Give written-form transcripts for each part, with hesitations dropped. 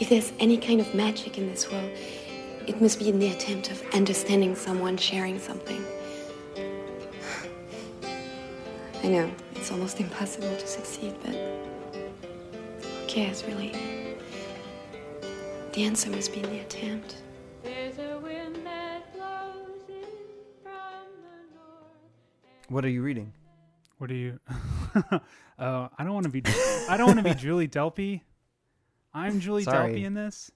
If there's any kind of magic in this world, it must be in the attempt of understanding someone, sharing something. I know, it's almost impossible to succeed, but who cares, really? The answer must be in the attempt. What are you reading? What are you? I don't want to be. I don't want to be Julie Delpy. I'm Julie Delpy in this.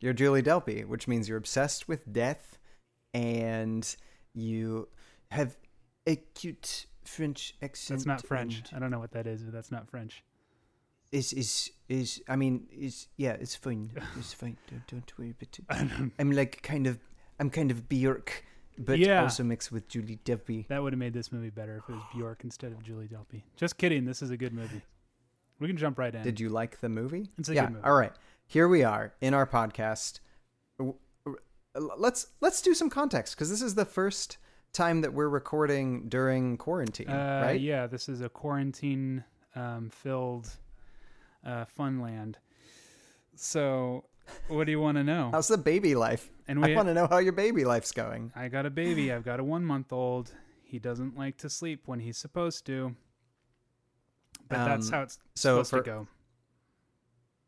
You're Julie Delpy, which means you're obsessed with death, and you have a cute French accent. That's not French. I don't know what that is, but that's not French. It's fine. It's fine. Don't worry about it. I'm kind of Bjork. But yeah. Also mixed with Julie Delpy. That would have made this movie better if it was Bjork instead of Julie Delpy. Just kidding. This is a good movie. We can jump right in. Did you like the movie? It's a good movie. All right. Here we are in our podcast. Let's do some context because this is the first time that we're recording during quarantine, right? Yeah. This is a quarantine-filled fun land. So... What do you want to know? How's the baby life? I want to know how your baby life's going. I got a baby. I've got a 1-month-old. He doesn't like to sleep when he's supposed to. But that's how it's supposed to go.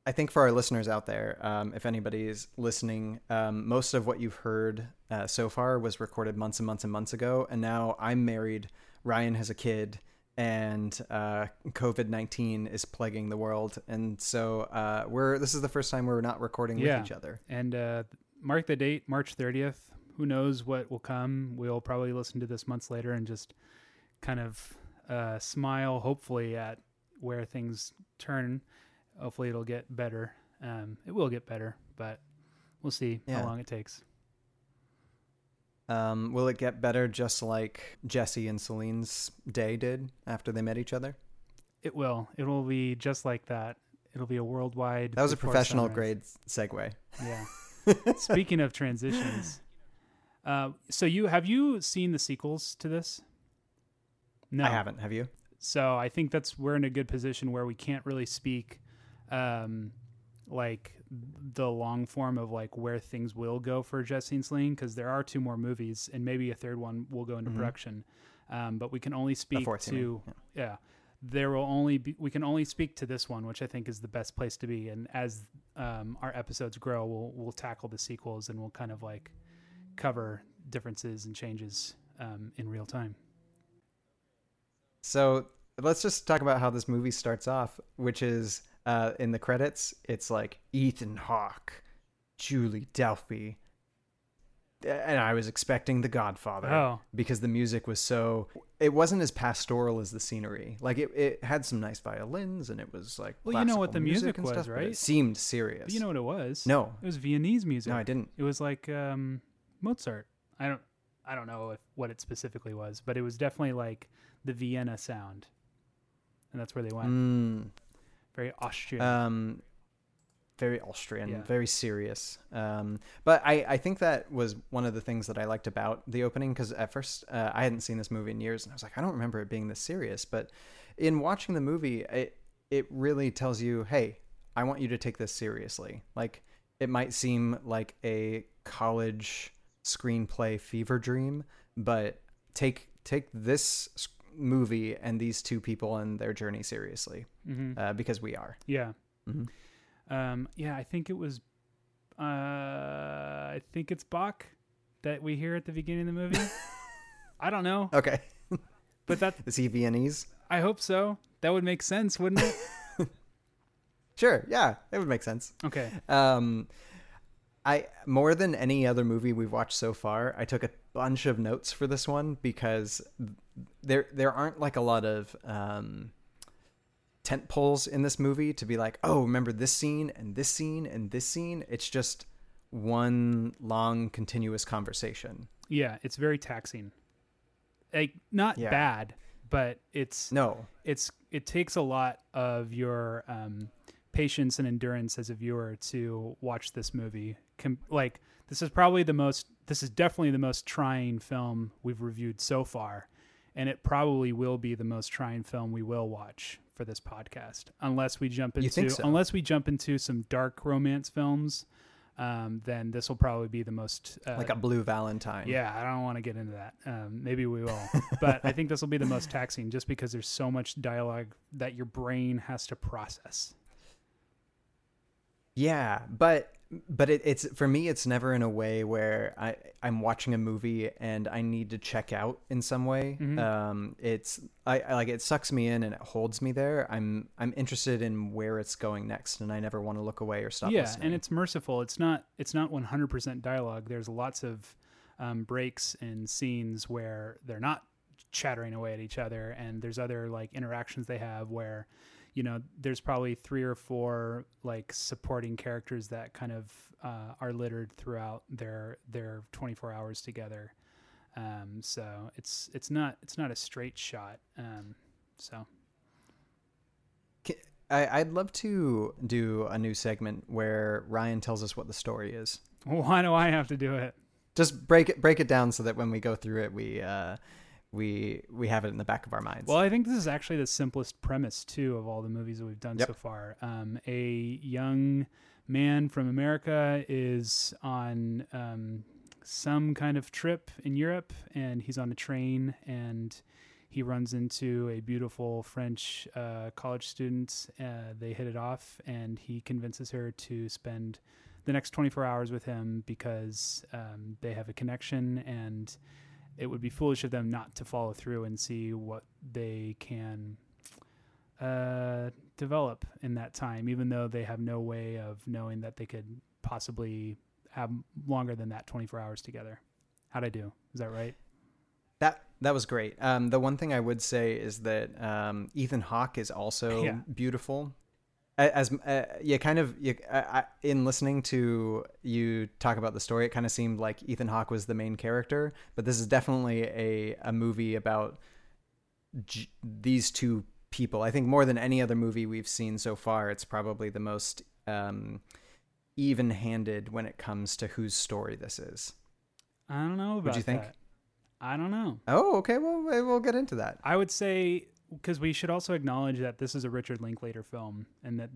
I think for our listeners out there, if anybody is listening, most of what you've heard so far was recorded months and months and months ago. And now I'm married. Ryan has a kid. And COVID-19 is plaguing the world, and so this is the first time we're not recording with each other. And mark the date, March 30th. Who knows what will come? We'll probably listen to this months later and just kind of smile, hopefully, at where things turn. Hopefully, it'll get better. It will get better, but we'll see how long it takes. Will it get better just like Jesse and Celine's day did after they met each other? It will. It will be just like that. It'll be a worldwide... That was a professional grade segue. Yeah. Speaking of transitions. So have you seen the sequels to this? No. I haven't. Have you? So I think we're in a good position where we can't really speak like the long form of like where things will go for Jesse and Celine, because there are 2 more movies and maybe a 3rd one will go into production, but we can only speak to we can only speak to this one, which I think is the best place to be. And as our episodes grow, we'll tackle the sequels and we'll kind of like cover differences and changes in real time. So let's just talk about how this movie starts off, which is in the credits, it's like Ethan Hawke, Julie Delpy, and I was expecting The Godfather because the music was it wasn't as pastoral as the scenery. Like it had some nice violins and it was like, well, you know what the music was, stuff, right? It seemed serious. But you know what it was? No, it was Viennese music. No, I didn't. It was like Mozart. I don't know what it specifically was, but it was definitely like the Vienna sound, and that's where they went. Mm. Very Austrian. Very serious. But I think that was one of the things that I liked about the opening, because at first I hadn't seen this movie in years, and I was like, I don't remember it being this serious. But in watching the movie, it really tells you, hey, I want you to take this seriously. Like, it might seem like a college screenplay fever dream, but take this movie and these 2 people and their journey seriously, because we are. Yeah. Mm-hmm. I think it was, I think it's Bach that we hear at the beginning of the movie. I don't know. Okay. But is he Viennese? I hope so. That would make sense, wouldn't it? Sure. Yeah. It would make sense. Okay. More than any other movie we've watched so far, I took a bunch of notes for this one because there aren't like a lot of tent poles in this movie to be like, oh, remember this scene and this scene and this scene. It's just one long continuous conversation. Yeah, it's very taxing. Like, not bad, but it takes a lot of your patience and endurance as a viewer to watch this movie. This is definitely the most trying film we've reviewed so far. and it probably will be the most trying film we will watch for this podcast, unless we jump into some dark romance films. Then this will probably be the most like a Blue Valentine. Yeah, I don't want to get into that. Maybe we will, but I think this will be the most taxing, just because there's so much dialogue that your brain has to process. Yeah, but it's for me, it's never in a way where I'm watching a movie and I need to check out in some way. Mm-hmm. I like it sucks me in and it holds me there. I'm interested in where it's going next, and I never want to look away or stop listening. Yeah, and it's merciful. It's not 100% dialogue. There's lots of breaks and scenes where they're not chattering away at each other, and there's other like interactions they have where, you know, there's probably 3 or 4 like supporting characters that kind of are littered throughout their 24 hours together. So it's not a straight shot. So I'd love to do a new segment where Ryan tells us what the story is. Why do I have to do it? Just break it down so that when we go through it, we have it in the back of our minds. Well, I think this is actually the simplest premise too of all the movies that we've done so far. A young man from America is on some kind of trip in Europe, and he's on a train, and he runs into a beautiful French college student. They hit it off, and he convinces her to spend the next 24 hours with him because they have a connection, and it would be foolish of them not to follow through and see what they can develop in that time, even though they have no way of knowing that they could possibly have longer than that 24 hours together. How'd I do? Is that right? That was great. The one thing I would say is that Ethan Hawke is also beautiful. As in listening to you talk about the story, it kind of seemed like Ethan Hawke was the main character, but this is definitely a movie about these two people. I think more than any other movie we've seen so far, it's probably the most even-handed when it comes to whose story this is. I don't know about that. What do you think? I don't know. Oh, okay. Well, we'll get into that. I would say, because we should also acknowledge that this is a Richard Linklater film, and that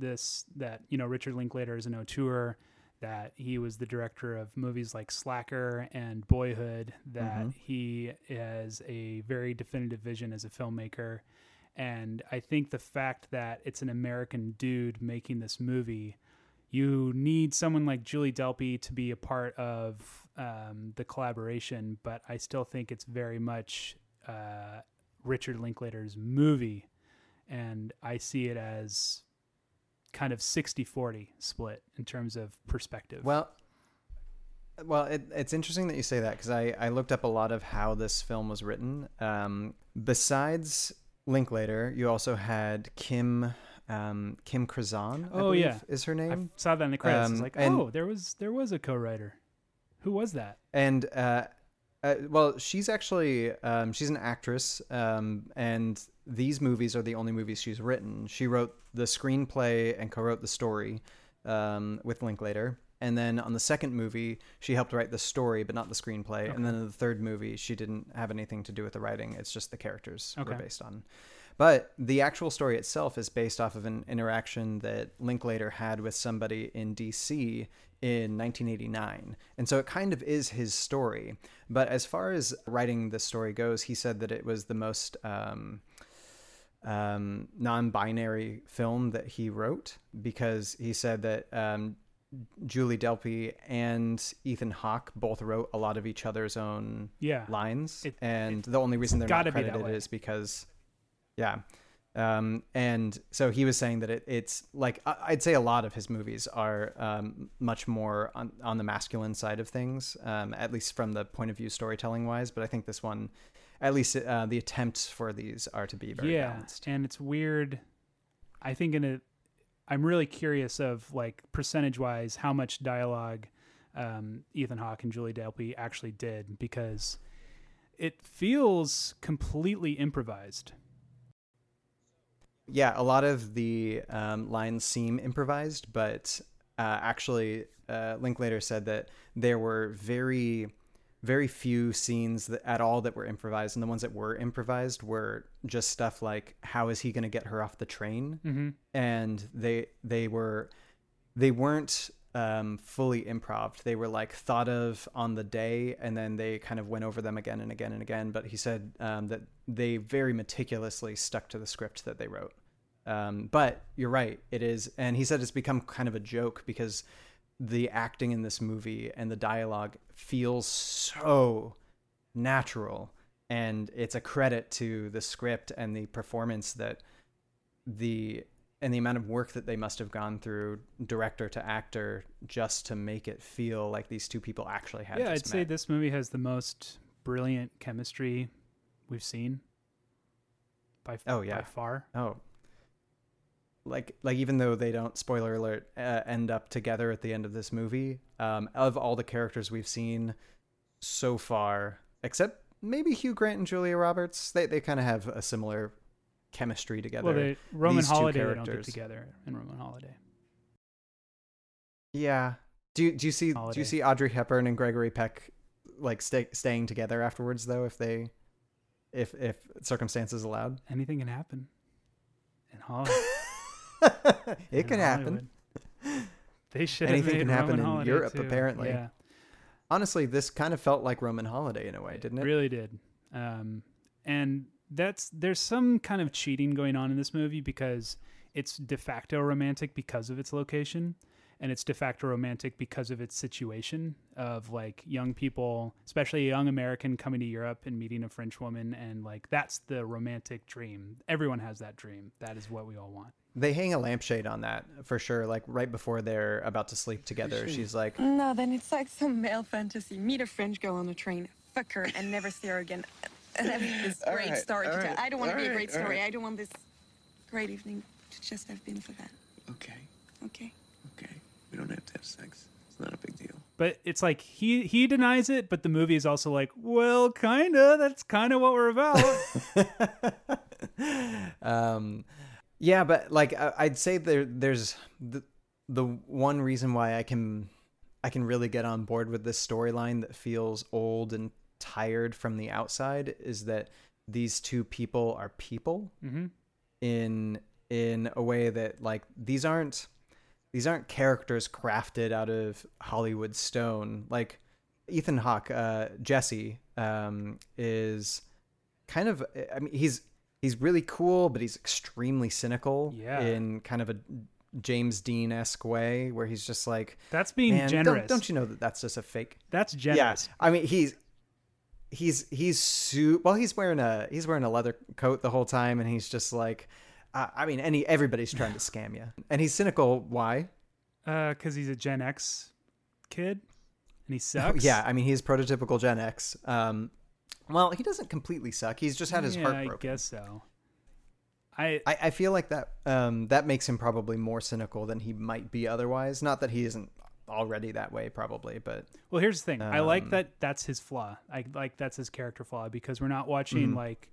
Richard Linklater is an auteur, that he was the director of movies like Slacker and Boyhood, that he has a very definitive vision as a filmmaker. And I think the fact that it's an American dude making this movie, you need someone like Julie Delpy to be a part of the collaboration, but I still think it's very much Richard Linklater's movie, and I see it as kind of 60-40 split in terms of perspective. Well, it's interesting that you say that, because I looked up a lot of how this film was written. Besides Linklater, you also had Kim Krizan, is her name. I saw that in the credits. I was like, there was a co-writer. Who was that? And well, she's actually she's an actress, and these movies are the only movies she's written. She wrote the screenplay and co-wrote the story with Linklater. And then on the second movie, she helped write the story, but not the screenplay. Okay. And then in the third movie, she didn't have anything to do with the writing. It's just the characters were based on. But the actual story itself is based off of an interaction that Linklater had with somebody in D.C. in 1989. And so it kind of is his story. But as far as writing the story goes, he said that it was the most non-binary film that he wrote, because he said that Julie Delpy and Ethan Hawke both wrote a lot of each other's own lines. And the only reason they're not credited is because... and so he was saying that it's like, I'd say a lot of his movies are much more on the masculine side of things, at least from the point of view storytelling wise. But I think this one, at least the attempts for these are to be very balanced. And it's weird. I think I'm really curious of like percentage wise, how much dialogue Ethan Hawke and Julie Delpy actually did, because it feels completely improvised. Yeah, a lot of the lines seem improvised, but actually Linklater said that there were very very few scenes that, at all that were improvised, and the ones that were improvised were just stuff like, how is he going to get her off the train? Mm-hmm. And they weren't fully improv. They were like thought of on the day, and then they kind of went over them again and again and again. But he said that they very meticulously stuck to the script that they wrote. But you're right, it is. And he said it's become kind of a joke because the acting in this movie and the dialogue feels so natural, and it's a credit to the script and the performance that and the amount of work that they must have gone through, director to actor, just to make it feel like these two people actually had. Yeah, I'd say this movie has the most brilliant chemistry we've seen by far. Oh, like even though they don't, spoiler alert, end up together at the end of this movie, of all the characters we've seen so far, except maybe Hugh Grant and Julia Roberts, they kind of have a similar chemistry together. Well, they don't get together in Roman Holiday. Yeah. Do you see Audrey Hepburn and Gregory Peck like staying together afterwards though, if circumstances allowed? Anything can happen in Hollywood. It can happen. They should. Anything can happen in Europe, apparently. Yeah. Honestly, this kind of felt like Roman Holiday in a way, didn't it? It really did. And there's some kind of cheating going on in this movie because it's de facto romantic because of its location, and it's de facto romantic because of its situation of like young people, especially a young American coming to Europe and meeting a French woman, and like that's the romantic dream. Everyone has that dream. That is what we all want. They hang a lampshade on that for sure. Like right before they're about to sleep together, she's like, "No, then it's like some male fantasy. Meet a French girl on a train, fuck her, and never see her again." And I mean, this great story to tell. I don't want to be a great story. I don't want this great evening to just have been for that. Okay. We don't have to have sex. It's not a big deal. But it's like he denies it, but the movie is also like, well, kinda. That's kind of what we're about. Yeah, but like I'd say there's the one reason why I can really get on board with this storyline that feels old and tired from the outside is that these two people are people mm-hmm. in a way that like these aren't characters crafted out of Hollywood stone. Like Ethan Hawke, Jesse, is kind of, I mean, He's really cool, but he's extremely cynical in kind of a James Dean-esque way where he's just like... That's being generous. Don't you know that's just a fake... That's generous. Yeah. I mean, he's wearing a leather coat the whole time, and he's just like... everybody's trying to scam you. And he's cynical. Why? Because he's a Gen X kid, and he sucks. Yeah, I mean, he's prototypical Gen X. Well, he doesn't completely suck. He's just had his heart broken. I guess so. I feel like that that makes him probably more cynical than he might be otherwise. Not that he isn't already that way, probably. But well, here's the thing. I like that. That's his flaw. I like that's his character flaw because we're not watching mm-hmm. like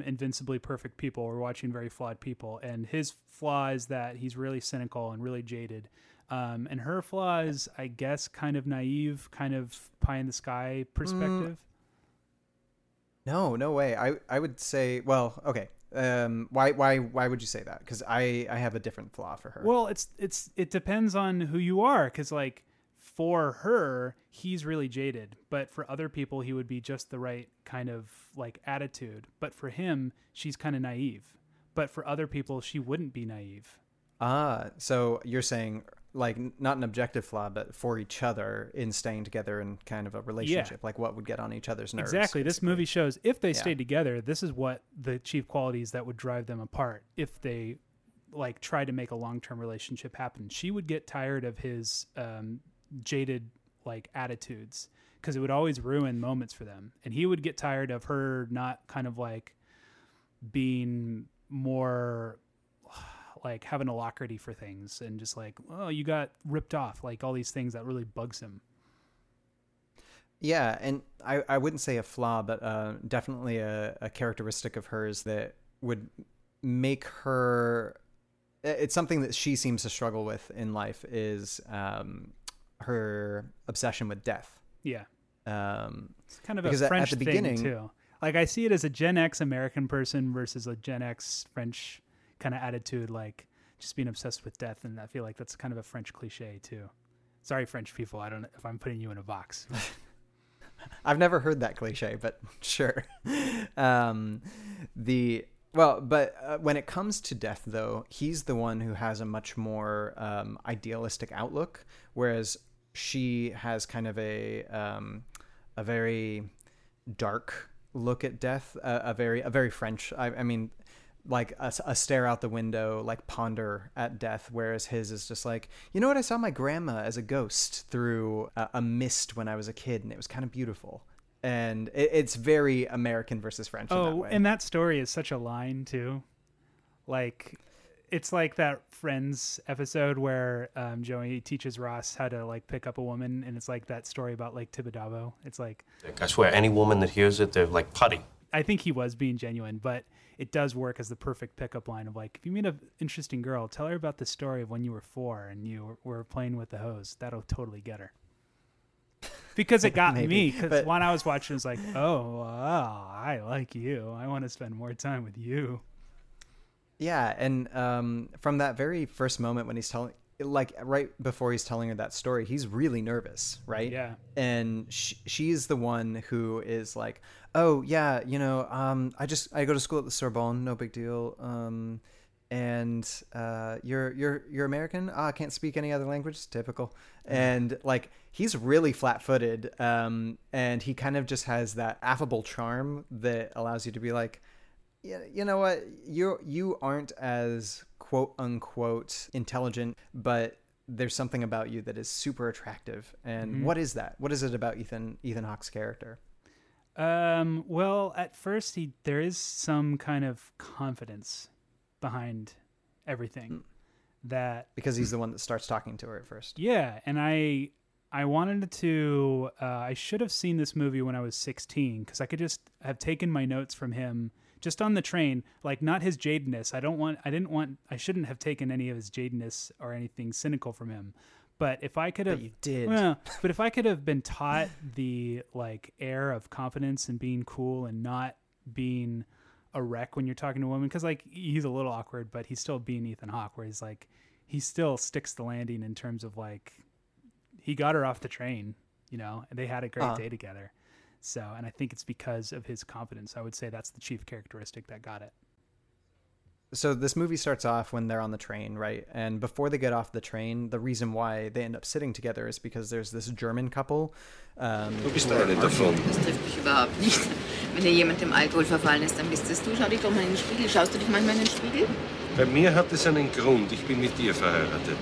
invincibly perfect people. We're watching very flawed people, and his flaw is that he's really cynical and really jaded. And her flaw is, I guess, kind of naive, kind of pie in the sky perspective. Mm. No way. I would say, well, okay. Why would you say that? Because I have a different flaw for her. Well, it depends on who you are. Because like for her, he's really jaded, but for other people, he would be just the right kind of like attitude. But for him, she's kind of naive. But for other people, she wouldn't be naive. So you're saying like not an objective flaw, but for each other in staying together in kind of a relationship, like what would get on each other's nerves. Exactly. Basically. This movie shows if they stay together, this is what the chief qualities that would drive them apart. If they like try to make a long-term relationship happen, she would get tired of his jaded like attitudes because it would always ruin moments for them. And he would get tired of her not kind of like being more like having a alacrity for things and just like, oh, you got ripped off, like all these things that really bugs him. Yeah. And I wouldn't say a flaw, but definitely a characteristic of hers that would make her, it's something that she seems to struggle with in life is her obsession with death. Yeah. It's kind of a French thing too. Like, I see it as a Gen X American person versus a Gen X French kind of attitude, like just being obsessed with death. And I feel like that's kind of a French cliche too. Sorry, French people. I don't know if I'm putting you in a box. I've never heard that cliche, but sure. When it comes to death, though, he's the one who has a much more idealistic outlook, whereas she has kind of a very dark look at death, a very French. I mean, like a stare out the window, like ponder at death, whereas his is just like, you know what, I saw my grandma as a ghost through a mist when I was a kid, and it was kind of beautiful. And it's very American versus French in that way. And that story is such a line too. Like, it's like that Friends episode where Joey teaches Ross how to like pick up a woman, and it's like that story about like Tibidabo. It's like, I swear, any woman that hears it, they're like putty. I think he was being genuine, but it does work as the perfect pickup line of like, if you meet an interesting girl, tell her about the story of when you were 4 and you were playing with the hose. That'll totally get her. Because it got me. Because when I was watching, it was like, I like you. I want to spend more time with you. Yeah, and from that very first moment when he's telling, like right before he's telling her that story, he's really nervous, right? Yeah. And she's the one who is like, oh yeah, you know, I go to school at the Sorbonne, no big deal. And you're American? Oh, I can't speak any other language. Typical. And like, he's really flat footed. And he kind of just has that affable charm that allows you to be like, yeah, you know what? You aren't as quote unquote intelligent, but there's something about you that is super attractive. And What is that? What is it about Ethan Hawke's character? Well, at first there is some kind of confidence behind everything, that because he's the one that starts talking to her at first. Yeah, and I wanted to I should have seen this movie when I was 16, because I could just have taken my notes from him just on the train, like, not his jadedness. I shouldn't have taken any of his jadedness or anything cynical from him, but if I could have, but you did. Well, but if I could have been taught the like air of confidence and being cool and not being a wreck when you're talking to a woman, because like, he's a little awkward, but he's still being Ethan Hawke, where he's like, he still sticks the landing in terms of like, he got her off the train, you know, and they had a great day together. So, and I think it's because of his confidence. I would say that's the chief characteristic that got it. So this movie starts off when they're on the train, right? And before they get off the train, the reason why they end up sitting together is because there's this German couple. Wenn dir jemand dem Alkohol verfallen ist, dann bist es du. Schau dich doch mal in den Spiegel. Schaust du dich manchmal in den Spiegel? Bei mir hat es einen Grund. Ich bin mit dir verheiratet.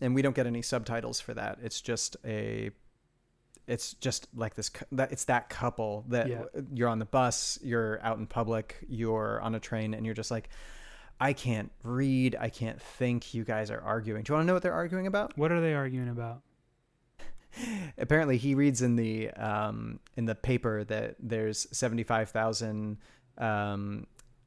And we don't get any subtitles for that. It's that couple that you're on the bus, you're out in public, you're on a train, and you're just like, I can't read, I can't think, you guys are arguing. Do you want to know what they're arguing about? What are they arguing about? Apparently, he reads in the paper that there's 75,000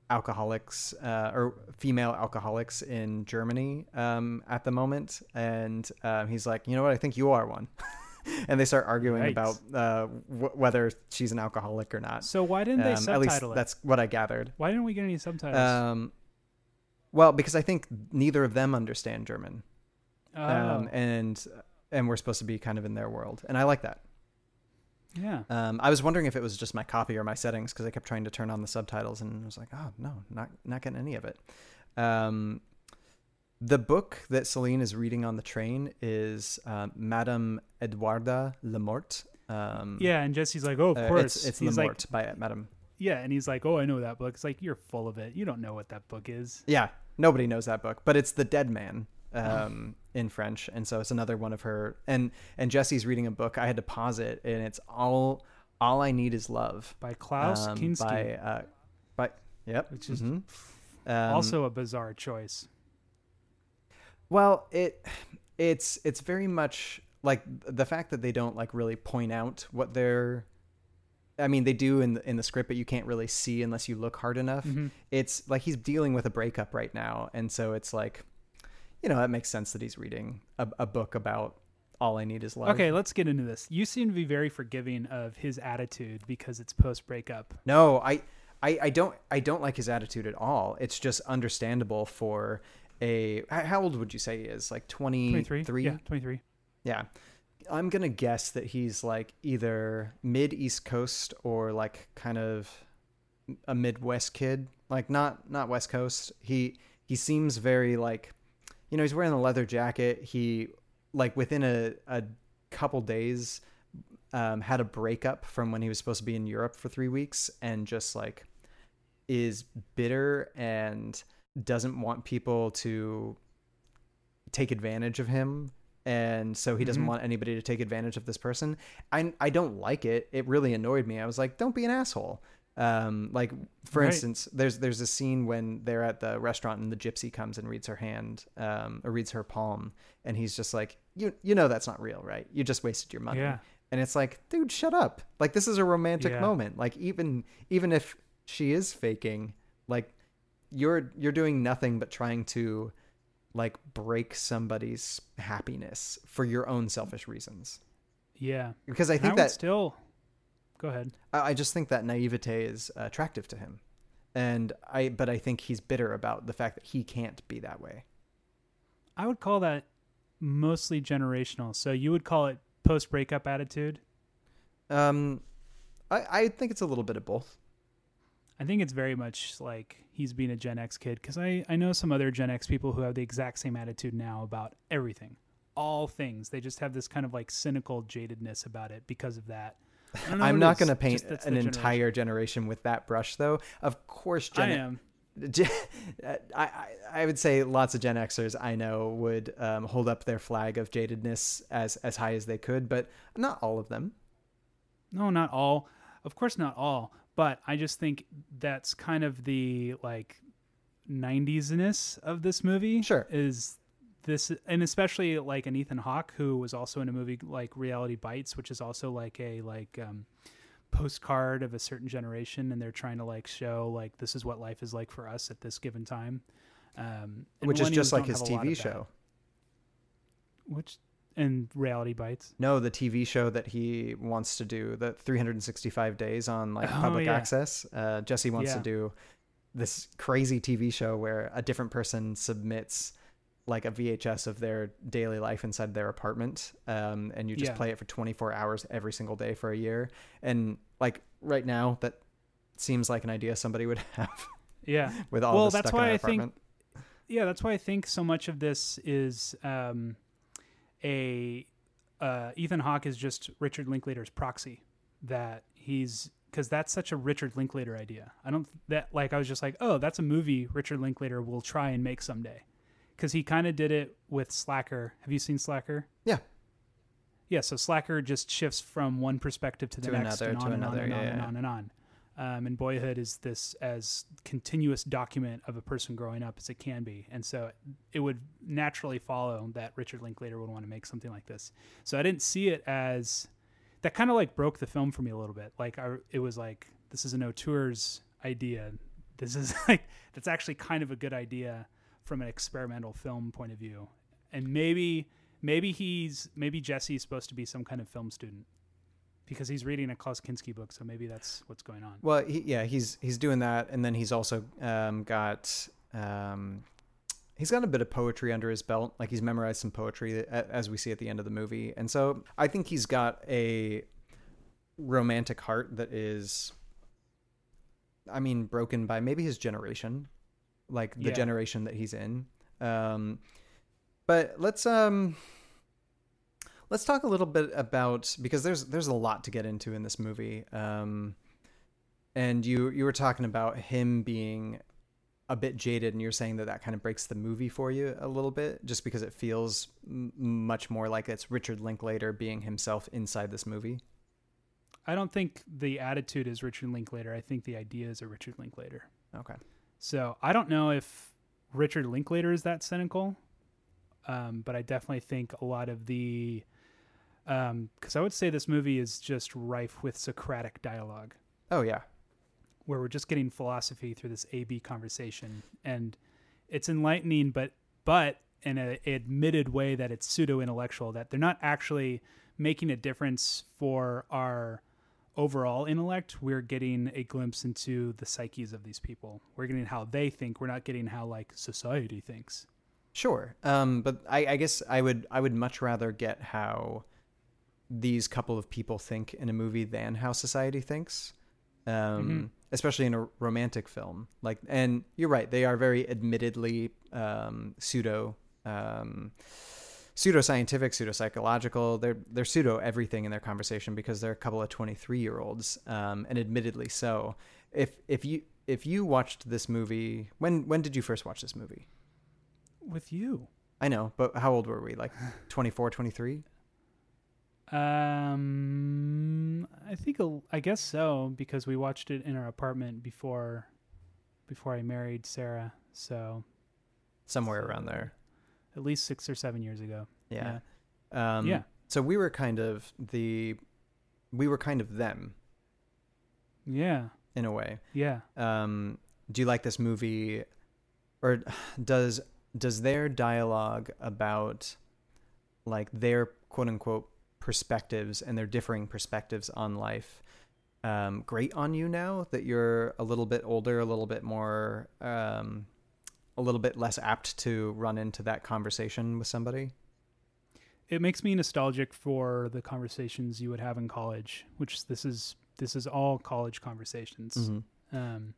alcoholics or female alcoholics in Germany at the moment, and he's like, you know what? I think you are one. And they start arguing about whether she's an alcoholic or not. So why didn't they subtitle it? At least that's what I gathered. Why didn't we get any subtitles? Well, because I think neither of them understand German. Oh. And we're supposed to be kind of in their world. And I like that. Yeah. I was wondering if it was just my copy or my settings, because I kept trying to turn on the subtitles and I was like, oh, no, not getting any of it. The book that Celine is reading on the train is Madame Eduarda Le Mort. And Jesse's like, oh, of course. It's Le Mort, like, by Madame. Yeah, and he's like, oh, I know that book. It's like, you're full of it. You don't know what that book is. Yeah, nobody knows that book, but it's The Dead Man in French. And so it's another one of her. And Jesse's reading a book. I had to pause it, and it's All I Need Is Love. By Klaus Kinski. Which is also a bizarre choice. Well, it's very much like the fact that they don't like really point out what they're, I mean, they do in the script, but you can't really see unless you look hard enough. Mm-hmm. It's like he's dealing with a breakup right now. And so it's like, you know, it makes sense that he's reading a book about All I Need Is Love. Okay, let's get into this. You seem to be very forgiving of his attitude because it's post-breakup. No, I don't like his attitude at all. It's just understandable for a... How old would you say he is? Like 23? 23? Yeah, 23. Yeah. I'm going to guess that he's like either mid-East Coast or like kind of a Midwest kid. Like not West Coast. He seems very like... You know, he's wearing a leather jacket. He... like within a couple days had a breakup from when he was supposed to be in Europe for 3 weeks, and just like is bitter and doesn't want people to take advantage of him. And so he doesn't want anybody to take advantage of this person. I don't like it. It really annoyed me. I was like, don't be an asshole. Like for instance, there's a scene when they're at the restaurant and the gypsy comes and reads her hand, or reads her palm. And he's just like, you know, that's not real, right? You just wasted your money. Yeah. And it's like, dude, shut up. Like, this is a romantic moment. Like even if she is faking, like you're doing nothing but trying to like break somebody's happiness for your own selfish reasons. Yeah. Because I think that still... Go ahead. I just think that naivete is attractive to him. But I think he's bitter about the fact that he can't be that way. I would call that mostly generational. So you would call it post-breakup attitude? I think it's a little bit of both. I think it's very much like he's being a Gen X kid, because I know some other Gen X people who have the exact same attitude now about everything, all things. They just have this kind of like cynical jadedness about it because of that. I'm not going to paint an entire generation with that brush, though. Of course, I would say lots of Gen Xers I know would hold up their flag of jadedness as high as they could, but not all of them. No, not all. Of course, not all. But I just think that's kind of the like 90s-ness of this movie. Sure. Is this, and especially like an Ethan Hawke, who was also in a movie like Reality Bites, which is also like a postcard of a certain generation, and they're trying to like show like this is what life is like for us at this given time, which is just like his TV show. Which and Reality Bites? No, the TV show that he wants to do, the 365 days on like public access. Jesse wants to do this crazy TV show where a different person submits like a VHS of their daily life inside their apartment. And you just play it for 24 hours every single day for a year. And like right now, that seems like an idea somebody would have. Yeah. With all this stuff in their apartment. That's why I think so much of this is Ethan Hawke is just Richard Linklater's proxy, that he's, because that's such a Richard Linklater idea. I was just like, oh, that's a movie Richard Linklater will try and make someday. Because he kind of did it with Slacker. Have you seen Slacker? Yeah. Yeah, so Slacker just shifts from one perspective to the next, and on and on and on and on. And Boyhood is this as continuous document of a person growing up as it can be. And so it would naturally follow that Richard Linklater would want to make something like this. So I didn't see it as... That kind of like broke the film for me a little bit. Like it was like, this is an auteur's idea. This is like, that's actually kind of a good idea from an experimental film point of view. And maybe Jesse's supposed to be some kind of film student because he's reading a Klaus Kinski book. So maybe that's what's going on. Well, he's doing that. And then he's also got a bit of poetry under his belt. Like he's memorized some poetry as we see at the end of the movie. And so I think he's got a romantic heart that is, I mean, broken by maybe his generation, like the generation that he's in. But let's talk a little bit about, because there's a lot to get into in this movie. And you were talking about him being a bit jaded, and you're saying that kind of breaks the movie for you a little bit, just because it feels much more like it's Richard Linklater being himself inside this movie. I don't think the attitude is Richard Linklater. I think the ideas are Richard Linklater. Okay. So I don't know if Richard Linklater is that cynical, but I definitely think a lot of the... Because I would say this movie is just rife with Socratic dialogue. Oh, yeah. Where we're just getting philosophy through this A-B conversation. And it's enlightening, but in an admitted way that it's pseudo-intellectual, that they're not actually making a difference for our overall intellect. We're getting a glimpse into the psyches of these people. We're getting how they think. We're not getting how, like, society thinks. Sure. But I guess I would much rather get how these couple of people think in a movie than how society thinks, mm-hmm. especially in a romantic film. Like, and you're right, they are very admittedly pseudo-scientific, pseudo-psychological. They're pseudo everything in their conversation because they're a couple of 23-year-olds, and admittedly so. If you watched this movie, when did you first watch this movie? With you. I know, but how old were we? Like 24, 23? I guess so, because we watched it in our apartment before I married Sarah. So somewhere around there. At least 6 or 7 years ago. Yeah. Yeah. So we were kind of them. Yeah. In a way. Yeah. Do you like this movie, or does their dialogue about, like, their quote unquote perspectives and their differing perspectives on life, grate on you now that you're a little bit older, a little bit more, a little bit less apt to run into that conversation with somebody? It makes me nostalgic for the conversations you would have in college, which this is all college conversations. Mm-hmm.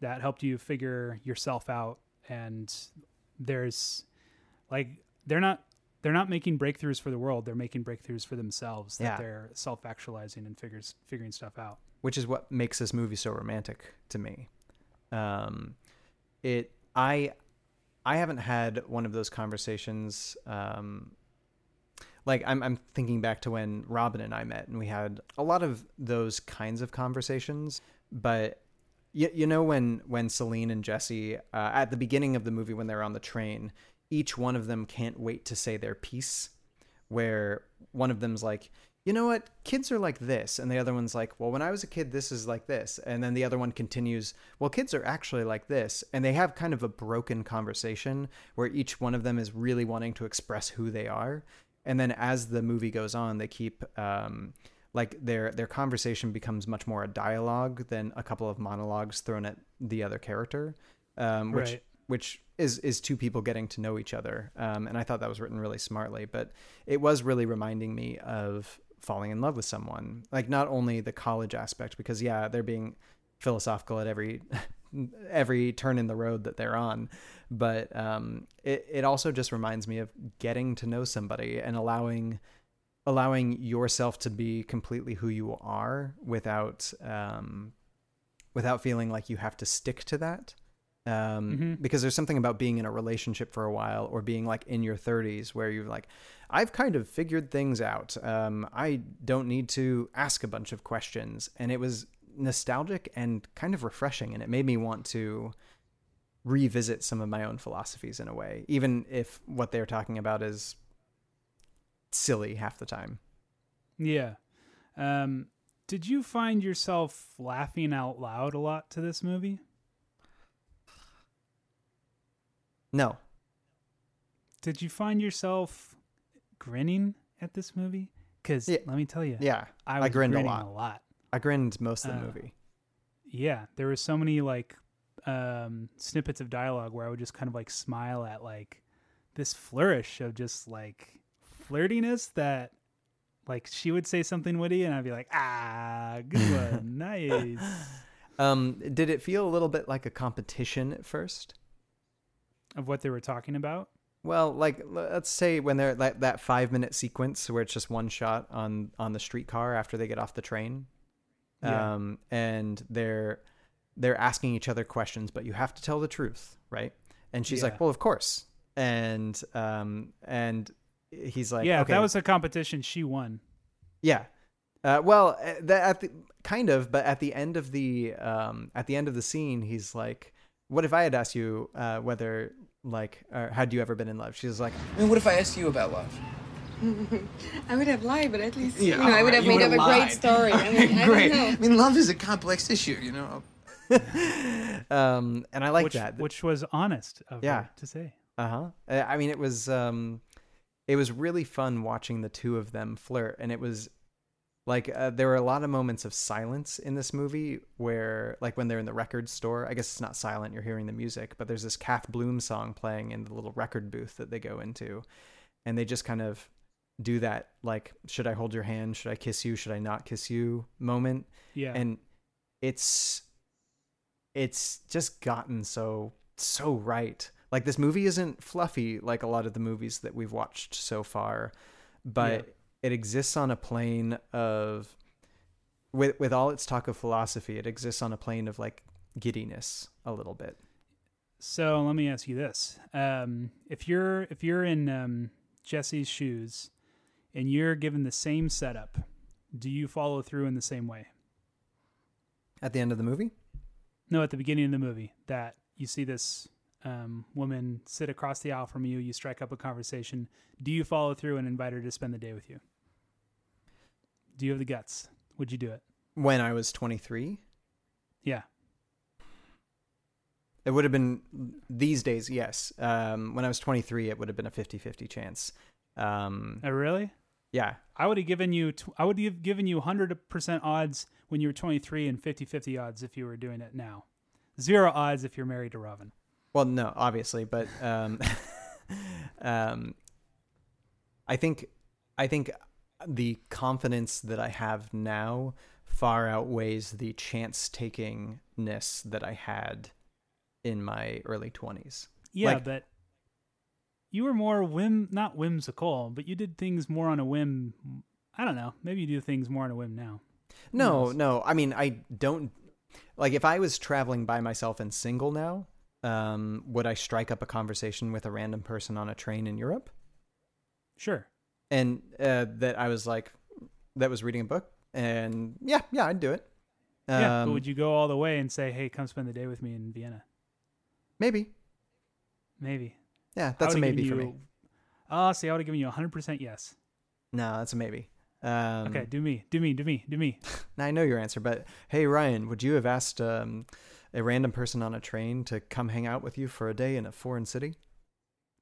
That helped you figure yourself out. And there's, like, they're not making breakthroughs for the world. They're making breakthroughs for themselves, that they're self-actualizing and figuring stuff out, which is what makes this movie so romantic to me. I haven't had one of those conversations. Like, I'm thinking back to when Robin and I met, and we had a lot of those kinds of conversations. But you know, when Celine and Jesse, at the beginning of the movie, when they're on the train, each one of them can't wait to say their piece, where one of them's like, you know what, kids are like this. And the other one's like, well, when I was a kid, this is like this. And then the other one continues, well, kids are actually like this. And they have kind of a broken conversation where each one of them is really wanting to express who they are. And then as the movie goes on, they keep, like, their conversation becomes much more a dialogue than a couple of monologues thrown at the other character, which is two people getting to know each other. And I thought that was written really smartly, but it was really reminding me of falling in love with someone, like, not only the college aspect, because they're being philosophical at every turn in the road that they're on, but it also just reminds me of getting to know somebody and allowing yourself to be completely who you are without feeling like you have to stick to that, mm-hmm. because there's something about being in a relationship for a while, or being, like, in your 30s, where you're like, I've kind of figured things out. I don't need to ask a bunch of questions. And it was nostalgic and kind of refreshing. And it made me want to revisit some of my own philosophies in a way, even if what they're talking about is silly half the time. Yeah. Did you find yourself laughing out loud a lot to this movie? No. Did you find yourself grinning at this movie? Because let me tell you, I grinned a lot. I grinned most of the movie. Yeah, there were so many, like, snippets of dialogue where I would just kind of, like, smile at, like, this flourish of just, like, flirtiness that, like, she would say something witty and I'd be like, good one, nice. Did it feel a little bit like a competition at first? Of what they were talking about? Well, like, let's say when they're, like, that 5-minute sequence where it's just one shot on the streetcar after they get off the train, and they're asking each other questions, but you have to tell the truth, right? And she's like, well, of course. And he's like, okay. If that was a competition, she won. Yeah. Well, kind of, but at the end of the scene, he's like, what if I had asked you whether, like, or had you ever been in love? She was like, and what if I asked you about love? I would have lied, but at least, I would have made up a great story. I mean, great. I mean, love is a complex issue, you know. And I like which was honest of her to say. I mean, it was really fun watching the two of them flirt, and it was like there were a lot of moments of silence in this movie where, like, when they're in the record store, I guess it's not silent, you're hearing the music, but there's this Kath Bloom song playing in the little record booth that they go into, and they just kind of do that, like, should I hold your hand, should I kiss you, should I not kiss you moment. Yeah. And it's just gotten so right. Like, this movie isn't fluffy like a lot of the movies that we've watched so far, but it exists on a plane of, with all its talk of philosophy, it exists on a plane of, like, giddiness a little bit. So let me ask you this. If you're in Jesse's shoes and you're given the same setup, do you follow through in the same way? At the end of the movie? No, at the beginning of the movie, that you see this woman sit across the aisle from you, you strike up a conversation. Do you follow through and invite her to spend the day with you? Do you have the guts? Would you do it? When I was 23? Yeah. It would have been these days. Yes. When I was 23, it would have been a 50-50 chance. Oh, really? Yeah. I would have given you 100% odds when you were 23 and 50-50 odds if you were doing it now. 0 odds if you're married to Robin. Well, no, obviously, but I think the confidence that I have now far outweighs the chance-takingness that I had in my early 20s. Yeah, like, but you were more not whimsical, but you did things more on a whim. I don't know. Maybe you do things more on a whim now. No. I mean, I don't, like, if I was traveling by myself and single now, would I strike up a conversation with a random person on a train in Europe? Sure. And that was reading a book, and yeah, I'd do it. Yeah, but would you go all the way and say, "Hey, come spend the day with me in Vienna"? Maybe. Yeah, that's a maybe for me. Oh, see, I would have given you 100% yes. No, that's a maybe. Okay, do me. Now I know your answer, but hey, Ryan, would you have asked a random person on a train to come hang out with you for a day in a foreign city?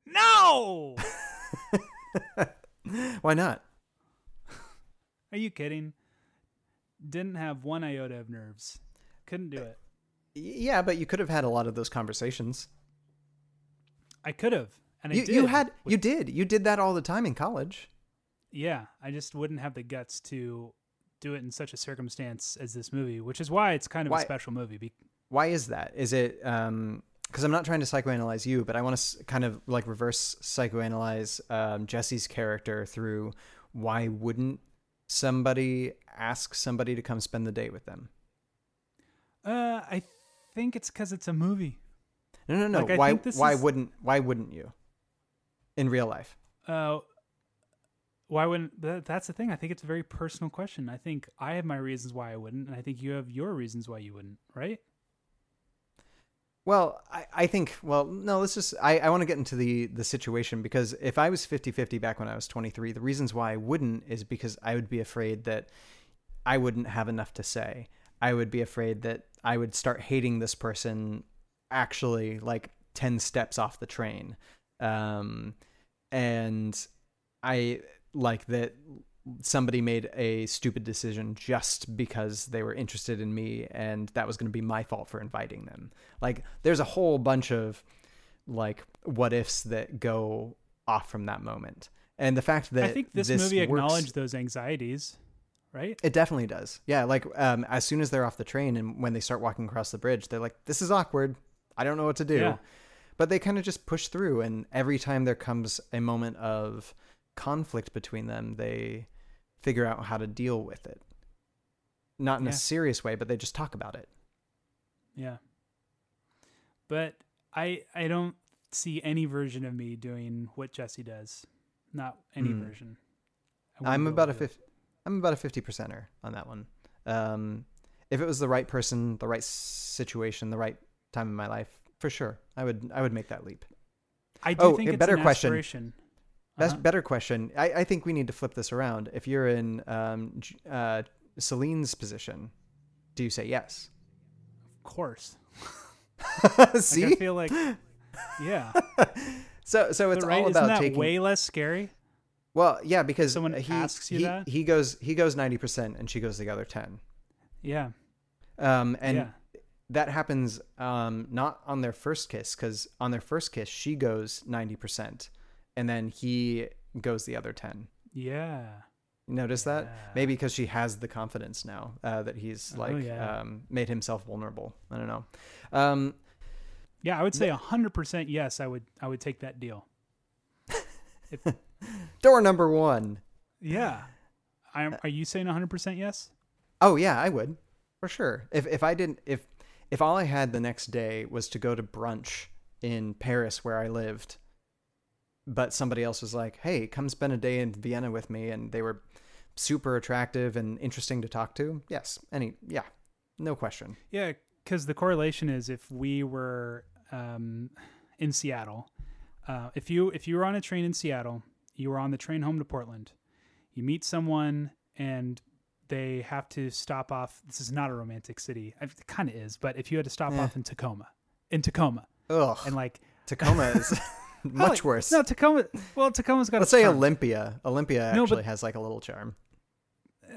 No. Why not? Are you kidding? Didn't have one iota of nerves. Couldn't do it. Yeah, but you could have had a lot of those conversations. I could have, and I did. You did that all the time in college. Yeah, I just wouldn't have the guts to do it in such a circumstance as this movie, which is why it's kind of a special movie. Why is that? Is it because I'm not trying to psychoanalyze you, but I want to kind of, like, reverse psychoanalyze Jesse's character through why wouldn't somebody ask somebody to come spend the day with them? I think it's because it's a movie. No. Like, why wouldn't you in real life? Why wouldn't? That's the thing. I think it's a very personal question. I think I have my reasons why I wouldn't, and I think you have your reasons why you wouldn't, right? Well, I want to get into the situation, because if I was 50-50 back when I was 23, the reasons why I wouldn't is because I would be afraid that I wouldn't have enough to say. I would be afraid that I would start hating this person actually, like, 10 steps off the train. And I, like, that somebody made a stupid decision just because they were interested in me, and that was going to be my fault for inviting them. Like, there's a whole bunch of, like, what ifs that go off from that moment. And the fact that I think this movie acknowledged those anxieties, right? It definitely does. Yeah. Like, as soon as they're off the train and when they start walking across the bridge, they're like, this is awkward. I don't know what to do, but they kind of just push through. And every time there comes a moment of conflict between them, they figure out how to deal with it, not in a serious way, but they just talk about it. Yeah, but I don't see any version of me doing what Jesse does. Not any version. I'm about a 50%er on that one. If it was the right person, the right situation, the right time in my life, for sure, I would make that leap. I do think it's better an aspiration. That's better question. I think we need to flip this around. If you're in Celine's position, do you say yes? Of course. See? Like, I feel like, yeah. So it's all about taking... way less scary. Well, yeah, because someone asks you that he goes 90% and she goes the other 10. Yeah. That happens not on their first kiss, because on their first kiss she goes 90% and then he goes the other 10. Yeah. Notice that? Maybe because she has the confidence now that he's made himself vulnerable. I don't know. Yeah, I would say 100% yes, I would take that deal. Door number one. Yeah. Are you saying 100% yes? Oh yeah, I would. For sure. If all I had the next day was to go to brunch in Paris where I lived, but somebody else was like, "Hey, come spend a day in Vienna with me," and they were super attractive and interesting to talk to. Yes. No question. Yeah. Because the correlation is, if we were in Seattle, if you were on a train in Seattle, you were on the train home to Portland, you meet someone and they have to stop off. This is not a romantic city. It kind of is. But if you had to stop off in Tacoma. Ugh. And like Tacoma is much worse. No, Tacoma. Well, Tacoma's got. Let's say charm. Olympia. Olympia has like a little charm.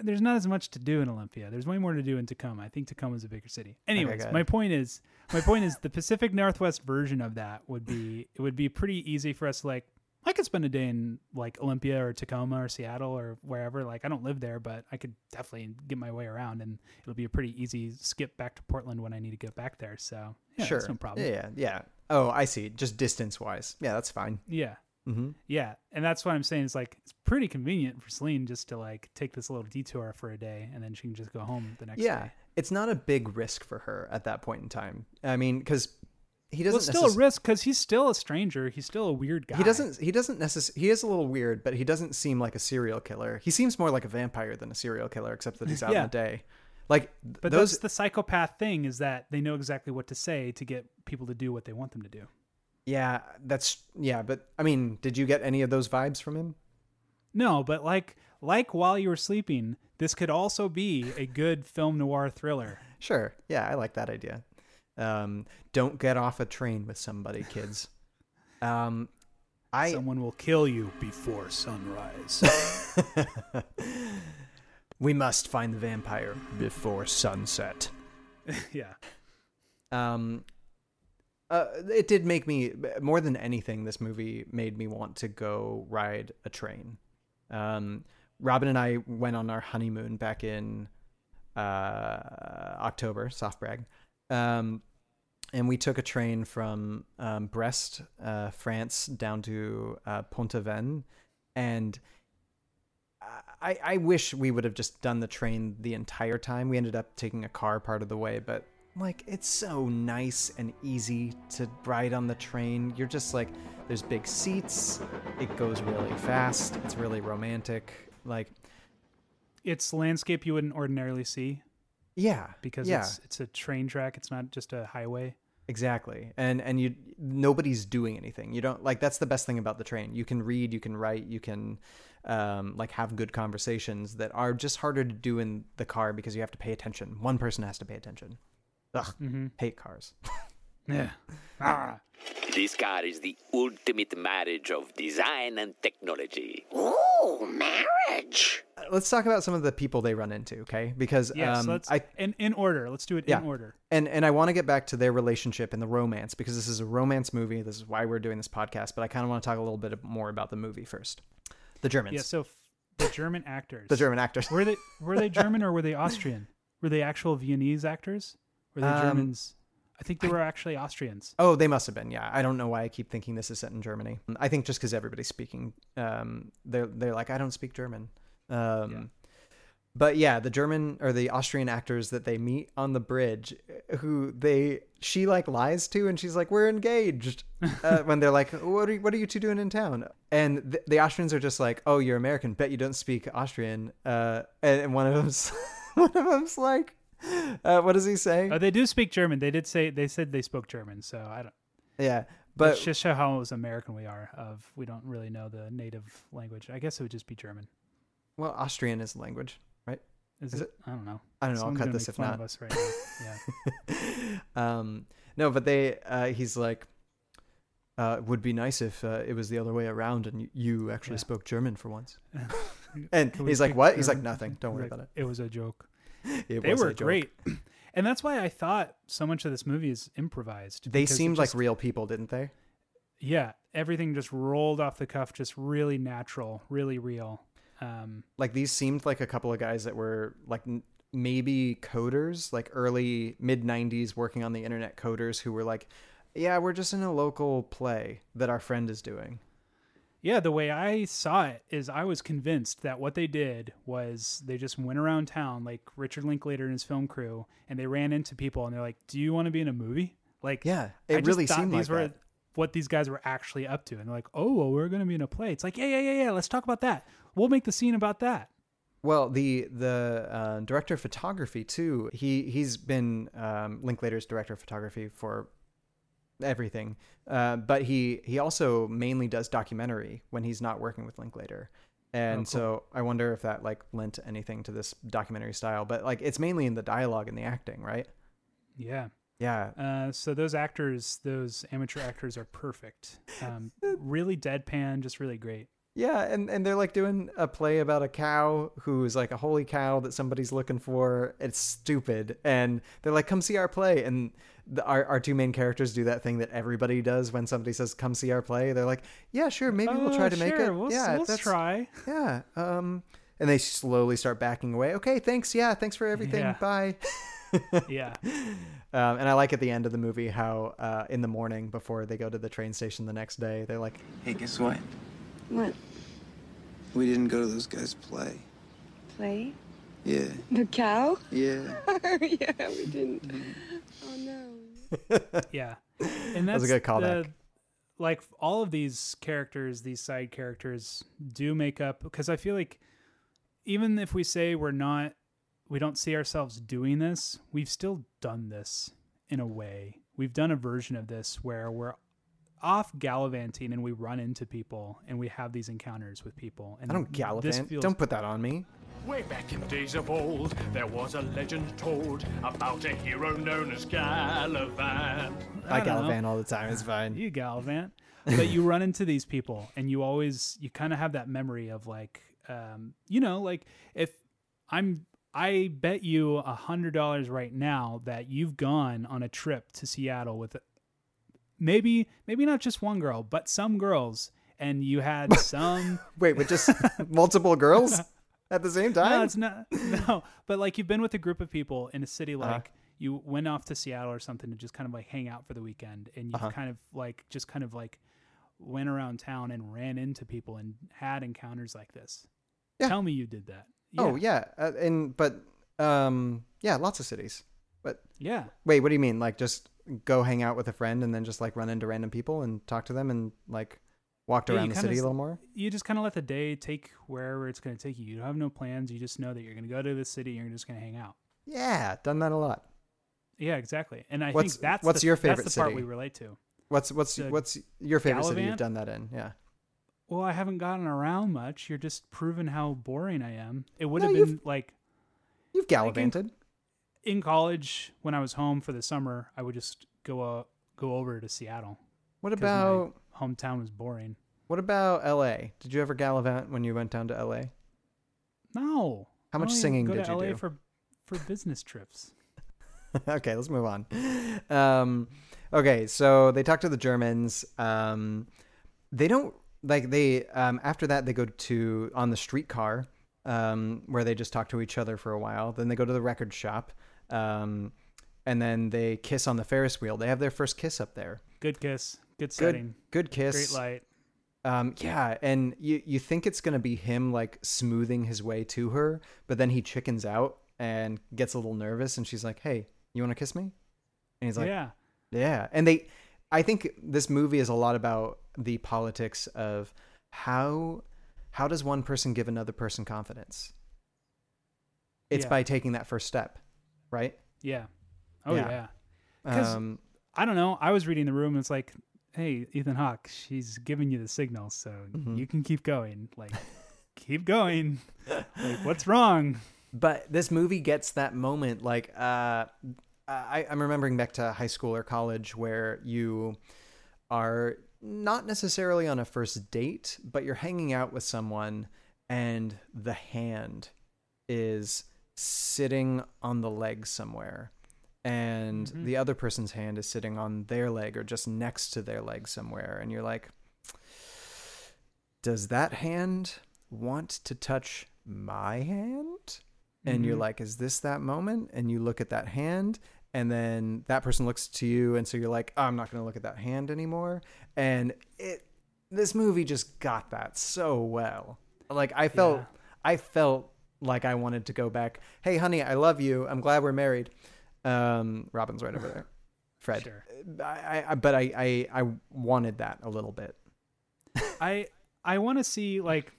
There's not as much to do in Olympia. There's way more to do in Tacoma. I think Tacoma's a bigger city. Anyways, okay, my point is the Pacific Northwest version of that would be pretty easy for us to, like, I could spend a day in like Olympia or Tacoma or Seattle or wherever. Like, I don't live there, but I could definitely get my way around, and it'll be a pretty easy skip back to Portland when I need to get back there. So yeah, sure. That's no problem. Yeah. Oh, I see. Just distance wise. Yeah, that's fine. Yeah. Mm-hmm. Yeah. And that's what I'm saying. It's like, it's pretty convenient for Celine just to like take this little detour for a day, and then she can just go home the next day. Yeah. It's not a big risk for her at that point in time. I mean, because he doesn't. Well, it's still a risk because he's still a stranger. He's still a weird guy. He is a little weird, but he doesn't seem like a serial killer. He seems more like a vampire than a serial killer, except that he's out in the day. Like, but that's the psychopath thing, is that they know exactly what to say to get people to do what they want them to do. Yeah, but I mean, did you get any of those vibes from him? No, but like While You Were Sleeping, this could also be a good film noir thriller. Sure. Yeah, I like that idea. Don't get off a train with somebody, kids. Someone will kill you before sunrise. We must find the vampire before sunset. Yeah. It did make me, more than anything, this movie made me want to go ride a train. Robin and I went on our honeymoon back in October, soft brag. And we took a train from Brest, France, down to Pont-Aven. And I wish we would have just done the train the entire time. We ended up taking a car part of the way, but... like, it's so nice and easy to ride on the train. You're just like, there's big seats. It goes really fast. It's really romantic. Like, it's landscape you wouldn't ordinarily see. Yeah, because it's a train track. It's not just a highway. Exactly, and you nobody's doing anything. You don't like that's the best thing about the train. You can read, you can write, you can have good conversations that are just harder to do in the car because you have to pay attention. One person has to pay attention. Ugh, mm-hmm. Hate cars. Yeah. Ah. This car is the ultimate marriage of design and technology. Ooh, marriage. Let's talk about some of the people they run into, okay? Because let's do it in order. And I want to get back to their relationship and the romance, because this is a romance movie. This is why we're doing this podcast, but I kind of want to talk a little bit more about the movie first. The Germans. Yeah, so the German actors. The German actors. Were they German or were they Austrian? Were they actual Viennese actors? Were they Germans? I think they were actually Austrians. Oh, they must have been. Yeah, I don't know why I keep thinking this is set in Germany. I think just because everybody's speaking, they're like, I don't speak German. But yeah, the German or the Austrian actors that they meet on the bridge, who she like lies to, and she's like, we're engaged. When they're like, what are you two doing in town? And the Austrians are just like, oh, you're American. Bet you don't speak Austrian. And one of them's like. What does he say? Oh, they do speak German. They said they spoke German, so I don't. Yeah, but it's just show how American we are. We don't really know the native language. I guess it would just be German. Well, Austrian is the language, right? Is it? I don't know. Someone's I'll cut this if not. Of us right now. Yeah. No, but he's like, It would be nice if it was the other way around and you actually spoke German for once. And he's like, what? German? He's like, nothing. Don't worry about it. It was a joke. They were great. And that's why I thought so much of this movie is improvised. They seemed like real people, didn't they? Yeah. Everything just rolled off the cuff, just really natural, really real. Like these seemed like a couple of guys that were like maybe coders, like early mid-90s working on the internet coders who were like, yeah, we're just in a local play that our friend is doing. Yeah, the way I saw it is I was convinced that what they did was they just went around town, like Richard Linklater and his film crew, and they ran into people and they're like, do you want to be in a movie? Like, yeah, it really seemed like that. What these guys were actually up to. And they're like, oh, well, we're going to be in a play. It's like, yeah. Let's talk about that. We'll make the scene about that. Well, the director of photography too, he's been Linklater's director of photography for everything. But he also mainly does documentary when he's not working with Linklater. And so I wonder if that like lent anything to this documentary style, but like it's mainly in the dialogue and the acting, right? Yeah. Yeah. So those amateur actors are perfect. Really deadpan, just really great. Yeah. And they're like doing a play about a cow who's like a holy cow that somebody's looking for. It's stupid. And they're like, come see our play. And our two main characters do that thing that everybody does when somebody says, come see our play. They're like, yeah, sure. Maybe we'll try to make it. We'll try. Yeah. And they slowly start backing away. Okay. Thanks. Yeah. Thanks for everything. Yeah. Bye. Yeah. And I like at the end of the movie how in the morning before they go to the train station the next day, they're like, hey, guess what? What? We didn't go to those guys' play. Play? Yeah. The cow? Yeah. Yeah, we didn't. Oh, no. Yeah. And that was a good callback. Like, all of these characters, these side characters, do make up, because I feel like even if we say we don't see ourselves doing this, we've still done this in a way. We've done a version of this where we're off gallivanting and we run into people and we have these encounters with people. And I don't gallivant. Don't put that on me. Way back in days of old, there was a legend told about a hero known as Gallivant. I gallivant all the time. It's fine. You gallivant. But you run into these people and you kind of have that memory of like, like I bet you $100 right now that you've gone on a trip to Seattle with maybe not just one girl, but some girls, and you had some. Wait, with just multiple girls at the same time? No, it's not. No, but like you've been with a group of people in a city, like you went off to Seattle or something to just kind of like hang out for the weekend, and you kind of like went around town and ran into people and had encounters like this. Yeah. Tell me you did that. Yeah. Oh yeah, lots of cities. But yeah, wait, what do you mean? Like just go hang out with a friend and then just like run into random people and talk to them and like walked around the city a little more. You just kind of let the day take wherever it's going to take you. You have no plans. You just know that you're going to go to this city. And you're just going to hang out. Yeah, done that a lot. Yeah, exactly. And I think that's your favorite city? Part we relate to. What's your favorite city you've done that in? Yeah. Well, I haven't gotten around much. You're just proving how boring I am. It would have been like... You've gallivanted. Like in college, when I was home for the summer, I would just go over to Seattle. What about... My hometown was boring. What about L.A.? Did you ever gallivant when you went down to L.A.? No. How much singing did you do? I go to L.A. for business trips. Okay, let's move on. Okay, so they talk to the Germans. They don't... Like they, after that, they go to on the streetcar, where they just talk to each other for a while. Then they go to the record shop, and then they kiss on the Ferris wheel. They have their first kiss up there. Good kiss. Good setting. Good kiss. Great light. Yeah. And you think it's going to be him like smoothing his way to her, but then he chickens out and gets a little nervous. And she's like, hey, you want to kiss me? And he's like, yeah. And I think this movie is a lot about the politics of how does one person give another person confidence? It's by taking that first step, right? Yeah. Oh, yeah. Because I don't know. I was reading The Room. And it's like, hey, Ethan Hawke, she's giving you the signal, so you can keep going. Like, keep going. Like, what's wrong? But this movie gets that moment, like... I'm remembering back to high school or college where you are not necessarily on a first date, but you're hanging out with someone and the hand is sitting on the leg somewhere, and mm-hmm. the other person's hand is sitting on their leg or just next to their leg somewhere, and you're like, does that hand want to touch my hand? And mm-hmm. you're like, is this that moment? And you look at that hand, and then that person looks to you, and so you're like, oh, I'm not going to look at that hand anymore. And this movie just got that so well. Like, I felt like I wanted to go back. Hey, honey, I love you. I'm glad we're married. Robin's right over there. Fred. Sure. I wanted that a little bit. I want to see, like,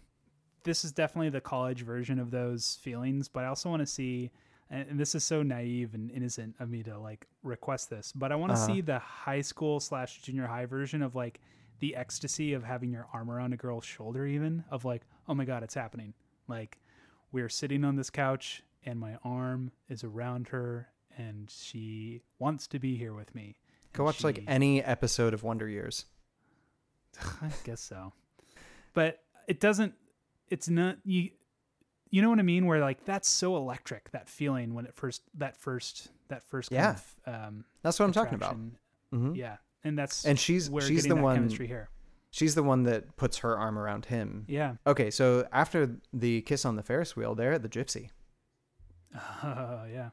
this is definitely the college version of those feelings, but I also want to see, and this is so naive and innocent of me to like request this, but I want to see the high school / junior high version of like the ecstasy of having your arm around a girl's shoulder, even of like, oh my God, it's happening. Like, we're sitting on this couch and my arm is around her and she wants to be here with me. Go watch like any episode of Wonder Years. I guess so. But it doesn't, it's not, you know what I mean? Where like, that's so electric, that feeling when it first kind of, that's what I'm talking about. Mm-hmm. Yeah. And that's, and she's the one chemistry here. She's the one that puts her arm around him. Yeah. Okay. So after the kiss on the Ferris wheel, they're at the Gypsy. Yeah.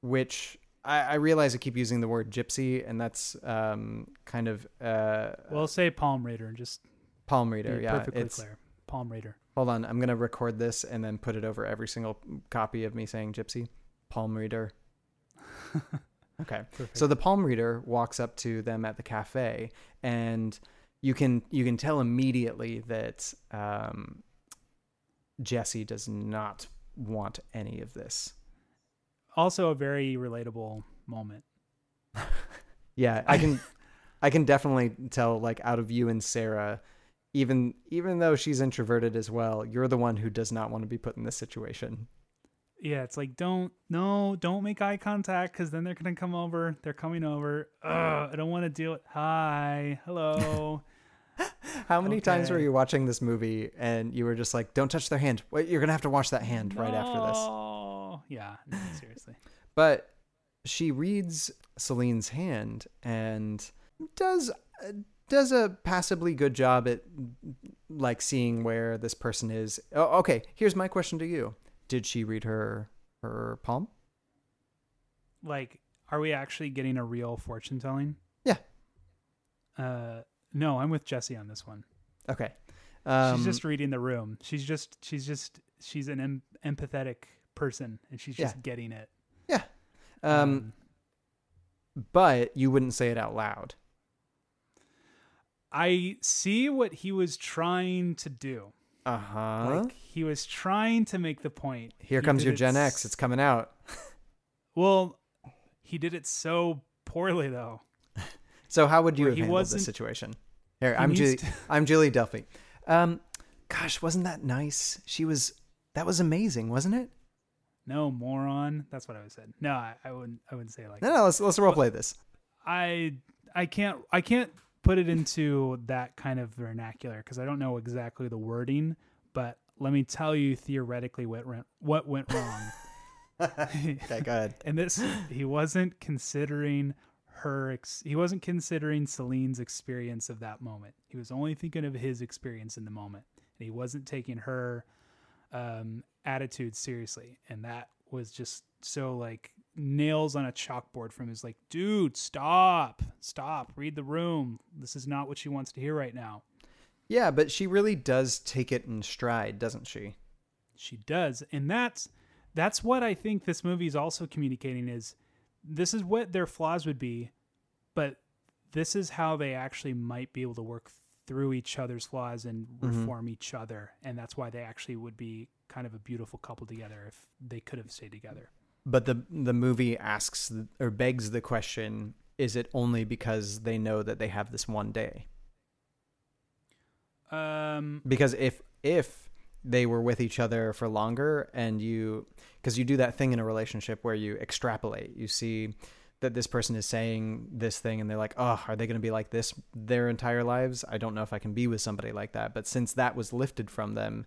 Which I realize I keep using the word Gypsy, and that's kind of. Well, say Palm Raider and just. Palm Raider. Yeah. Perfectly clear. Palm Raider. Hold on. I'm going to record this and then put it over every single copy of me saying Gypsy. Palm Raider. Okay. Perfect. So the palm reader walks up to them at the cafe, and you can tell immediately that Jesse does not want any of this. Also a very relatable moment. Yeah, I can definitely tell, like, out of you and Sarah, even though she's introverted as well, you're the one who does not want to be put in this situation. Yeah, it's like, don't make eye contact, because then they're going to come over. They're coming over. I don't want to deal with, hi, hello. How many times were you watching this movie and you were just like, don't touch their hand. Wait, you're going to have to wash that hand right after this. Oh, yeah, no, seriously. But she reads Celine's hand and does a passably good job at, like, seeing where this person is. Oh, okay, here's my question to you. Did she read her palm? Like, are we actually getting a real fortune telling? Yeah. No, I'm with Jesse on this one. Okay. She's just reading the room. She's an empathetic person, and she's just getting it. Yeah. But you wouldn't say it out loud. I see what he was trying to do. Like, he was trying to make the point. Here comes your Gen X. It's coming out. Well, he did it so poorly, though. So how would you have handled this situation? Here, I'm Julie Delpy. Gosh, wasn't that nice? That was amazing, wasn't it? No, moron. That's what I said. No, I wouldn't say it like that. No, let's role play this. I can't put it into that kind of vernacular, because I don't know exactly the wording, but let me tell you theoretically what went wrong. Okay, go ahead. And this, he wasn't considering Celine's experience of that moment. He was only thinking of his experience in the moment, and he wasn't taking her attitude seriously. And that was just so, like, nails on a chalkboard from his, like, dude, stop, read the room. This is not what she wants to hear right now. Yeah, but she really does take it in stride, doesn't she? She does. And that's what I think this movie is also communicating, is this is what their flaws would be, but this is how they actually might be able to work through each other's flaws and reform mm-hmm. each other. And that's why they actually would be kind of a beautiful couple together if they could have stayed together. But the movie asks or begs the question, is it only because they know that they have this one day? Because if they were with each other for longer, and because you do that thing in a relationship where you extrapolate, you see that this person is saying this thing and they're like, oh, are they going to be like this their entire lives? I don't know if I can be with somebody like that. But since that was lifted from them,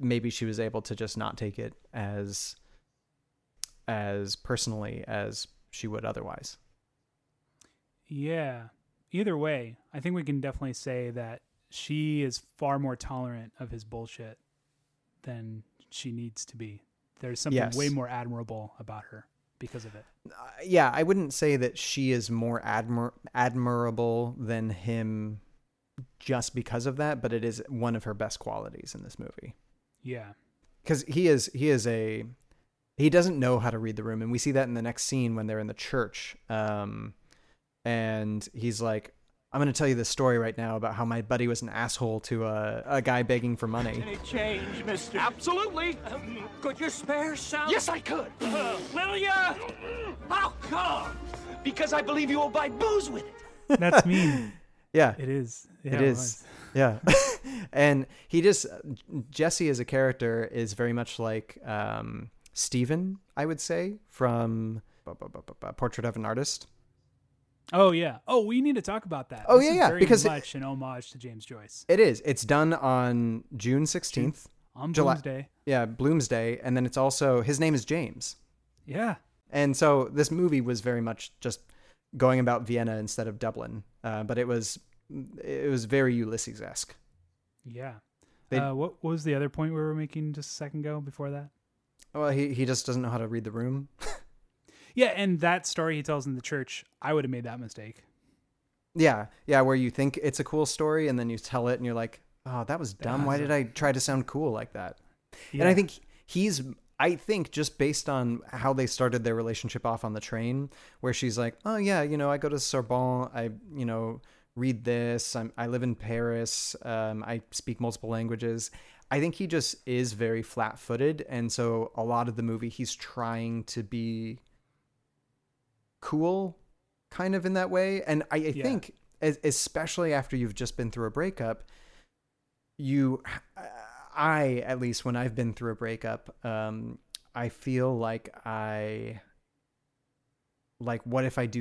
maybe she was able to just not take it as personally as she would otherwise. Yeah. Either way, I think we can definitely say that she is far more tolerant of his bullshit than she needs to be. There's something way more admirable about her because of it. Yeah, I wouldn't say that she is more admirable than him just because of that, but it is one of her best qualities in this movie. Yeah. Because he doesn't know how to read the room, and we see that in the next scene when they're in the church. And he's like, I'm going to tell you this story right now about how my buddy was an asshole to a guy begging for money. Any change, mister? Absolutely. Could you spare some? Yes, I could. Will ya? How come? Because I believe you will buy booze with it. That's mean. Yeah. It is. Yeah, it is. Yeah. And Jesse as a character is very much like Stephen, I would say, from Portrait of an Artist. Oh, yeah. Oh, we need to talk about that. Oh, yeah. Very because much an homage to James Joyce. It is. It's done on June 16th. On Bloomsday. Yeah, Bloomsday. And then it's also, his name is James. Yeah. And so this movie was very much just going about Vienna instead of Dublin. But it was very Ulysses-esque. Yeah. What was the other point we were making just a second ago before that? Well, he just doesn't know how to read the room. Yeah, and that story he tells in the church, I would have made that mistake. Yeah, yeah, where you think it's a cool story, and then you tell it, and you're like, oh, that was dumb. Why did I try to sound cool like that? Yeah. And I think I think just based on how they started their relationship off on the train, where she's like, oh, yeah, I go to Sorbonne, I, read this, I live in Paris, I speak multiple languages. I think he just is very flat-footed, and so a lot of the movie he's trying to be cool kind of in that way. And I think especially after you've just been through a breakup, I at least when I've been through a breakup, I feel like what if I've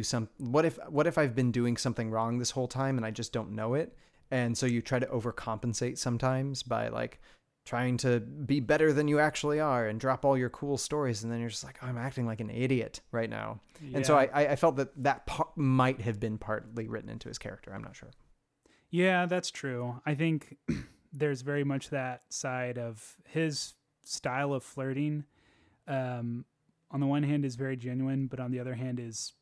been doing something wrong this whole time and I just don't know it? And so you try to overcompensate sometimes by like trying to be better than you actually are and drop all your cool stories. And then you're just like, oh, I'm acting like an idiot right now. Yeah. And so I felt that part might have been partly written into his character. I'm not sure. Yeah, that's true. I think there's very much that side of his style of flirting. On the one hand is very genuine, but on the other hand is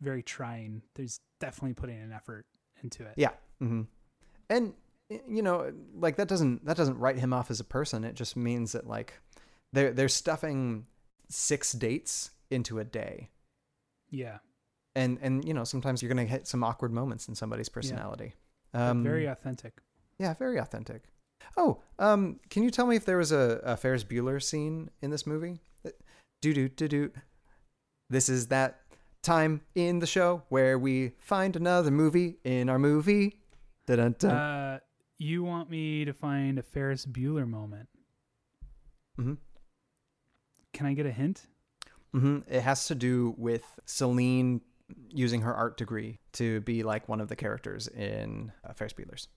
very trying. There's definitely putting an effort into it. Yeah. Mm-hmm. And like that doesn't write him off as a person. It just means that like they're stuffing 6 dates into a day. Yeah. And sometimes you're going to hit some awkward moments in somebody's personality. Yeah. Very authentic. Yeah. Very authentic. Oh, can you tell me if there was a Ferris Bueller scene in this movie? Do. This is that time in the show where we find another movie in our movie. Dun-dun-dun. You want me to find a Ferris Bueller moment? Mm-hmm. Can I get a hint? Mm-hmm. It has to do with Celine using her art degree to be like one of the characters in Ferris Bueller's.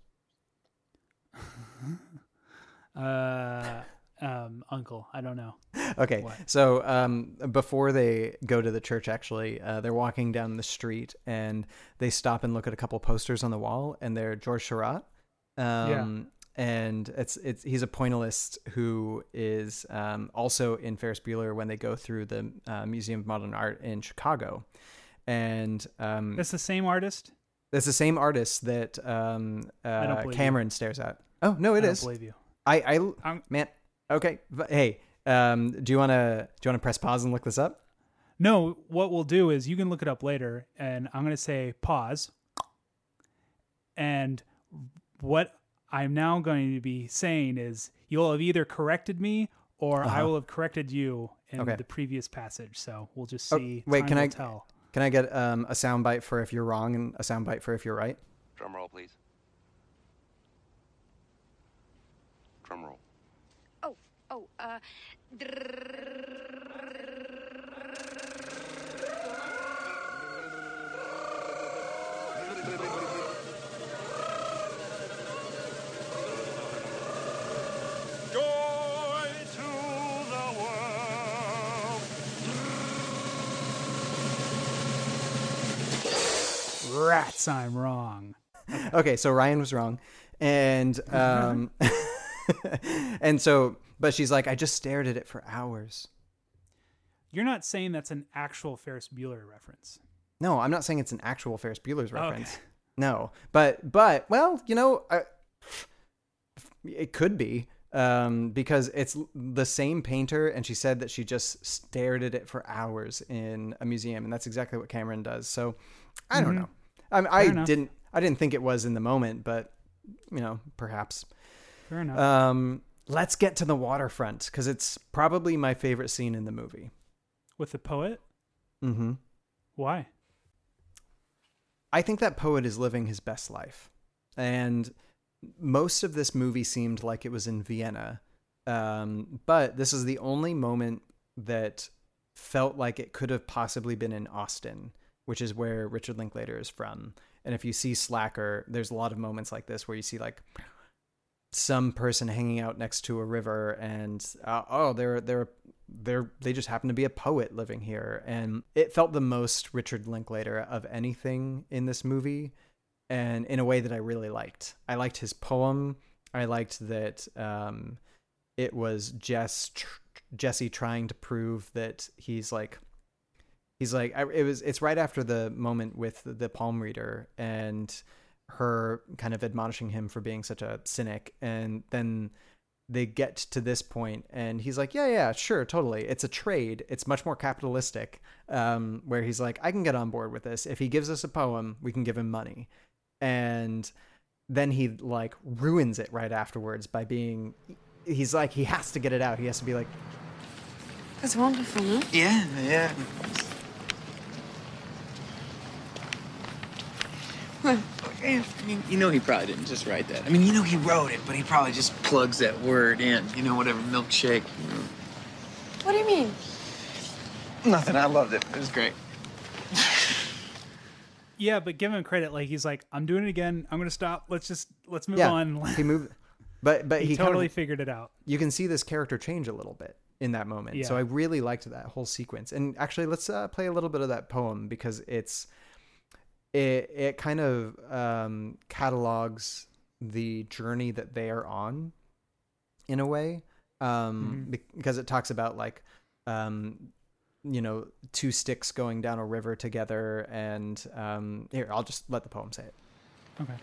Uncle, I don't know. Okay, what? So before they go to the church, actually, they're walking down the street and they stop and look at a couple posters on the wall, and they're Georges Seurat. And it's he's a pointillist who is also in Ferris Bueller when they go through the Museum of Modern Art in Chicago, and that's the same artist. That's the same artist that Cameron stares at. Oh no, it is. I don't believe you. I'm... man. Okay, but hey, do you want to press pause and look this up? No, what we'll do is you can look it up later, and I'm going to say pause. And what I'm now going to be saying is you'll have either corrected me or I will have corrected you in the previous passage. So we'll just see. Oh, wait, can I get a soundbite for if you're wrong and a soundbite for if you're right? Drum roll, please. Drum roll. Rats, I'm wrong. Okay, so Ryan was wrong. And and so, but she's like, I just stared at it for hours. You're not saying that's an actual Ferris Bueller reference. No, I'm not saying it's an actual Ferris Bueller's reference. Okay. No, but well, you know, it could be because it's the same painter, and she said that she just stared at it for hours in a museum, and that's exactly what Cameron does. So I don't know. I didn't think it was in the moment, but you know, perhaps. Fair enough. Let's get to the waterfront because it's probably my favorite scene in the movie. With the poet? Mm-hmm. Why? I think that poet is living his best life. And most of this movie seemed like it was in Vienna. But this is the only moment that felt like it could have possibly been in Austin, which is where Richard Linklater is from. And if you see Slacker, there's a lot of moments like this where you see like some person hanging out next to a river and they just happen to be a poet living here. And it felt the most Richard Linklater of anything in this movie, and in a way that I really liked. I liked his poem. I liked that it was Jesse trying to prove that it's right after the moment with the palm reader and her kind of admonishing him for being such a cynic. And then they get to this point and he's like, yeah, sure, totally. It's a trade. It's much more capitalistic, where he's like, I can get on board with this. If he gives us a poem, we can give him money. And then he like ruins it right afterwards by being, he's like, he has to get it out. He has to be like, that's wonderful, huh? Yeah. Well, I mean, you know he probably didn't just write that. I mean, you know he wrote it, but he probably just plugs that word in. You know, whatever, milkshake. You know. What do you mean? Nothing. I loved it. It was great. Yeah, but give him credit. Like he's like, I'm doing it again. I'm gonna stop. Let's move on. He moved, but he totally figured it out. You can see this character change a little bit in that moment. Yeah. So I really liked that whole sequence. And actually, let's play a little bit of that poem because it kind of catalogs the journey that they are on in a way, because it talks about like, you know, two sticks going down a river together. And here, I'll just let the poem say it. Okay.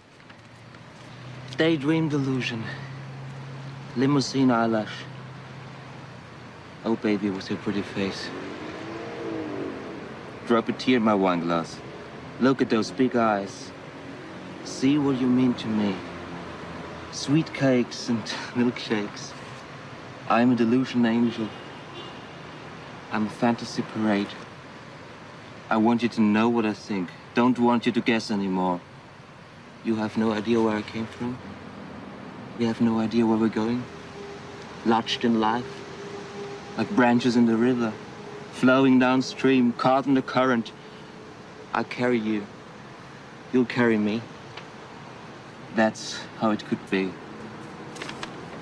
Daydream delusion. Limousine eyelash. Oh, baby with her pretty face. Drop a tear in my wine glass. Look at those big eyes. See what you mean to me. Sweet cakes and milkshakes. I'm a delusion angel. I'm a fantasy parade. I want you to know what I think. Don't want you to guess anymore. You have no idea where I came from. We have no idea where we're going. Lodged in life. Like branches in the river. Flowing downstream, caught in the current. I carry you. You'll carry me. That's how it could be.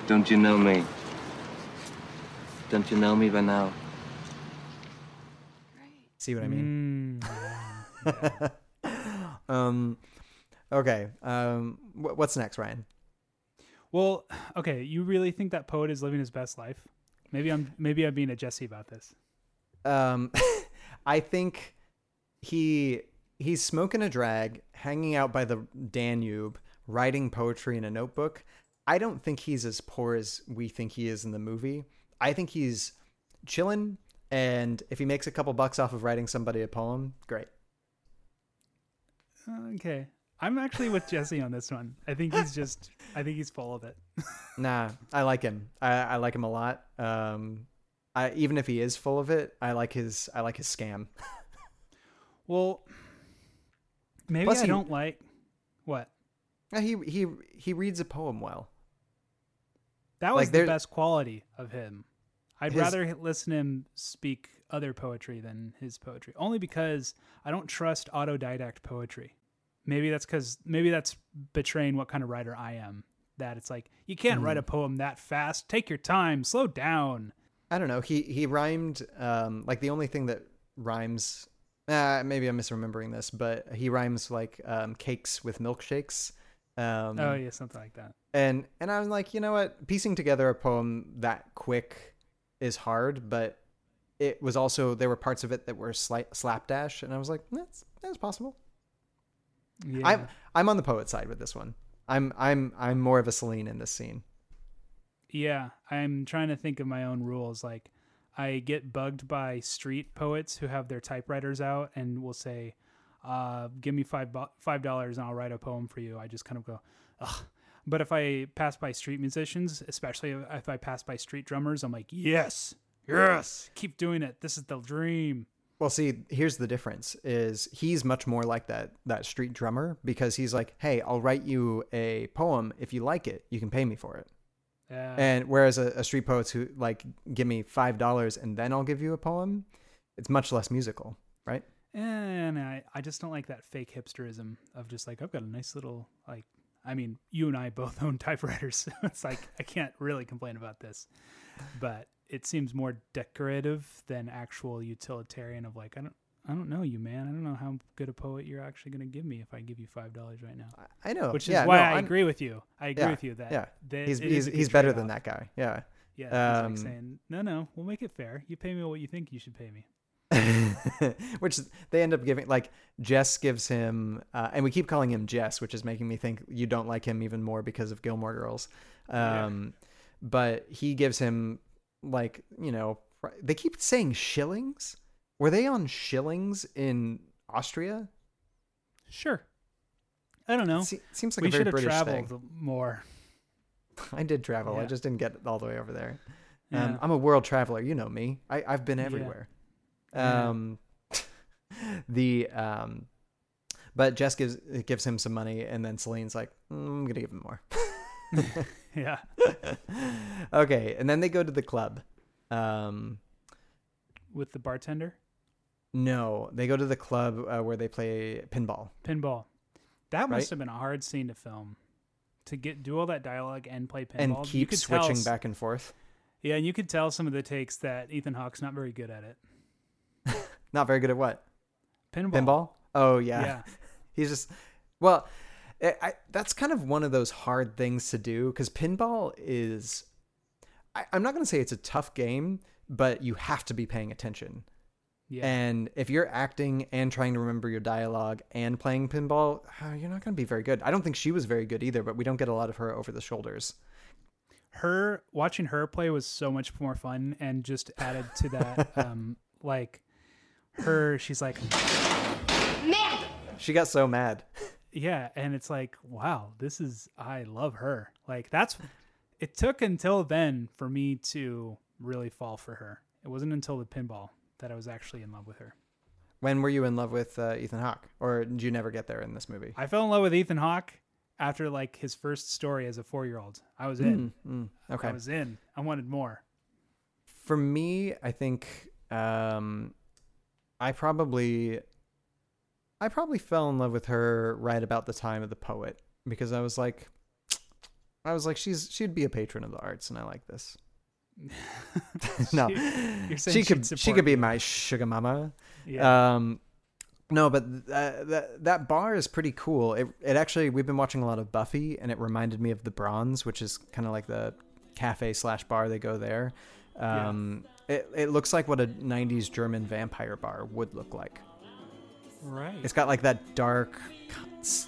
Don't you know me? Don't you know me by now? See what I mean? Mm. Yeah. Okay. What's next, Ryan? Well, okay. You really think that poet is living his best life? Maybe I'm being a Jesse about this. I think. He's smoking a drag, hanging out by the Danube, writing poetry in a notebook. I don't think he's as poor as we think he is in the movie. I think he's chilling, and if he makes a couple bucks off of writing somebody a poem, great. Okay. I'm actually with Jesse on this one. I think he's full of it. Nah, I like him. I like him a lot. Even if he is full of it, I like his scam. Well, maybe plus I don't like what he reads a poem well. That was like the best quality of him. I'd rather listen to him speak other poetry than his poetry, only because I don't trust autodidact poetry. Maybe that's betraying what kind of writer I am. That it's like, you can't write a poem that fast. Take your time. Slow down. I don't know. He rhymed, like the only thing that rhymes, maybe I'm misremembering this, but he rhymes like cakes with milkshakes. Oh yeah, something like that. And I'm like, you know what? Piecing together a poem that quick is hard, but it was also, there were parts of it that were slapdash. And I was like, that's possible. Yeah. I'm on the poet side with this one. I'm more of a Celine in this scene. Yeah, I'm trying to think of my own rules. Like, I get bugged by street poets who have their typewriters out and will say, "Give me $5 and I'll write a poem for you." I just kind of go, ugh. But if I pass by street musicians, especially if I pass by street drummers, I'm like, yes, keep doing it. This is the dream. Well, see, here's the difference is he's much more like that street drummer, because he's like, hey, I'll write you a poem. If you like it, you can pay me for it. And whereas a street poet's who like, give me $5 and then I'll give you a poem. It's much less musical, right? And I just don't like that fake hipsterism of just like, I've got a nice little, like, I mean, you and I both own typewriters. So it's like, I can't really complain about this, but it seems more decorative than actual utilitarian of like, I don't know you, man. I don't know how good a poet you're actually going to give me if I give you $5 right now. I know. Which is why I agree with you. I agree with you that. Yeah. He's better than that guy. Yeah. Yeah. He's like saying, no, we'll make it fair. You pay me what you think you should pay me. Which they end up giving, like Jess gives him, and we keep calling him Jess, which is making me think you don't like him even more because of Gilmore Girls. But he gives him, like, you know, they keep saying shillings. Were they on shillings in Austria? Sure. I don't know. Seems like we a very British thing. We should have traveled more. I did travel. Yeah. I just didn't get all the way over there. Yeah. I'm a world traveler. You know me. I've been everywhere. Yeah. But Jess gives him some money, and then Celine's like, I'm going to give him more. Yeah. Okay. And then they go to the club. With the bartender? No, they go to the club where they play pinball. That must have been a hard scene to film, to do all that dialogue and play pinball. And keep switching back and forth. Yeah, and you could tell some of the takes that Ethan Hawke's not very good at it. Not very good at what? Pinball? Oh, yeah. He's just... Well, that's kind of one of those hard things to do, because pinball is... I'm not going to say it's a tough game, but you have to be paying attention. Yeah. And if you're acting and trying to remember your dialogue and playing pinball, you're not going to be very good. I don't think she was very good either, but we don't get a lot of her over the shoulders. Watching her play was so much more fun, and just added to that, she's like, mad. She got so mad. Yeah. And it's like, wow, I love her. Like it took until then for me to really fall for her. It wasn't until the pinball that I was actually in love with her. When were you in love with Ethan Hawke, or did you never get there in this movie? I fell in love with Ethan Hawke after like his first story as a 4-year-old. I was in. Okay. I was in. I wanted more. For me, I think I probably fell in love with her right about the time of the poet, because I was like she'd be a patron of the arts, and I like this. No, she could be my sugar mama. Yeah. No, but that bar is pretty cool. It actually, we've been watching a lot of Buffy, and it reminded me of the Bronze, which is kind of like the cafe / bar they go there. It looks like what a 90s German vampire bar would look like. Right. It's got like that dark,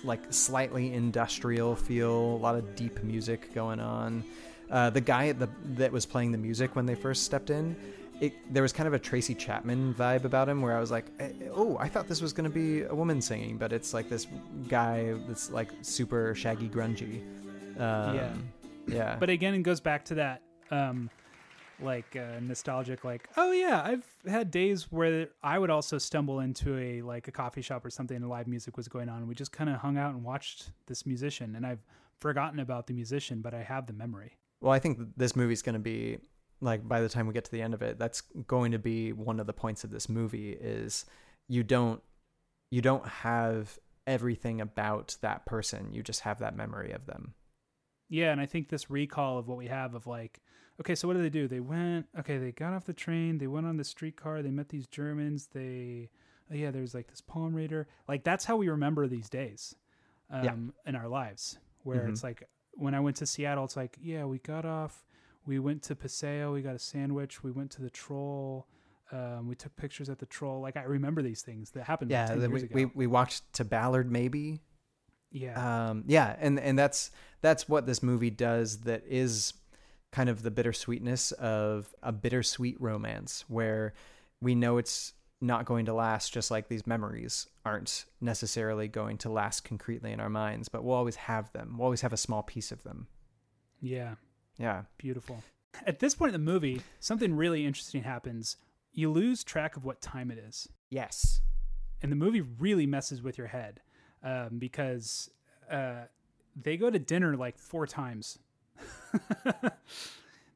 like slightly industrial feel, a lot of deep music going on. The guy that was playing the music when they first stepped in, there was kind of a Tracy Chapman vibe about him, where I was like, oh, I thought this was going to be a woman singing, but it's like this guy that's like super shaggy grungy. Yeah. But again, it goes back to that nostalgic, like, oh yeah, I've had days where I would also stumble into a coffee shop or something and live music was going on, and we just kind of hung out and watched this musician, and I've forgotten about the musician, but I have the memory. Well, I think this movie's going to be, like, by the time we get to the end of it, that's going to be one of the points of this movie, is you don't have everything about that person. You just have that memory of them. Yeah, and I think this recall of what we have of like, okay, so what do? They went, okay, they got off the train, they went on the streetcar, they met these Germans, they, oh yeah, there's like this palm reader. Like that's how we remember these days in our lives, where it's like, when I went to Seattle, it's like, yeah, we got off, we went to Paseo, we got a sandwich, we went to the Troll, we took pictures at the Troll. Like I remember these things that happened 10 years ago. We walked to Ballard maybe. Yeah. And that's what this movie does. That is kind of the bittersweetness of a bittersweet romance, where we know it's not going to last, just like these memories aren't necessarily going to last concretely in our minds, but we'll always have them. We'll always have a small piece of them. Yeah. Yeah. Beautiful. At this point in the movie, something really interesting happens. You lose track of what time it is. Yes. And the movie really messes with your head. Because they go to dinner like 4 times.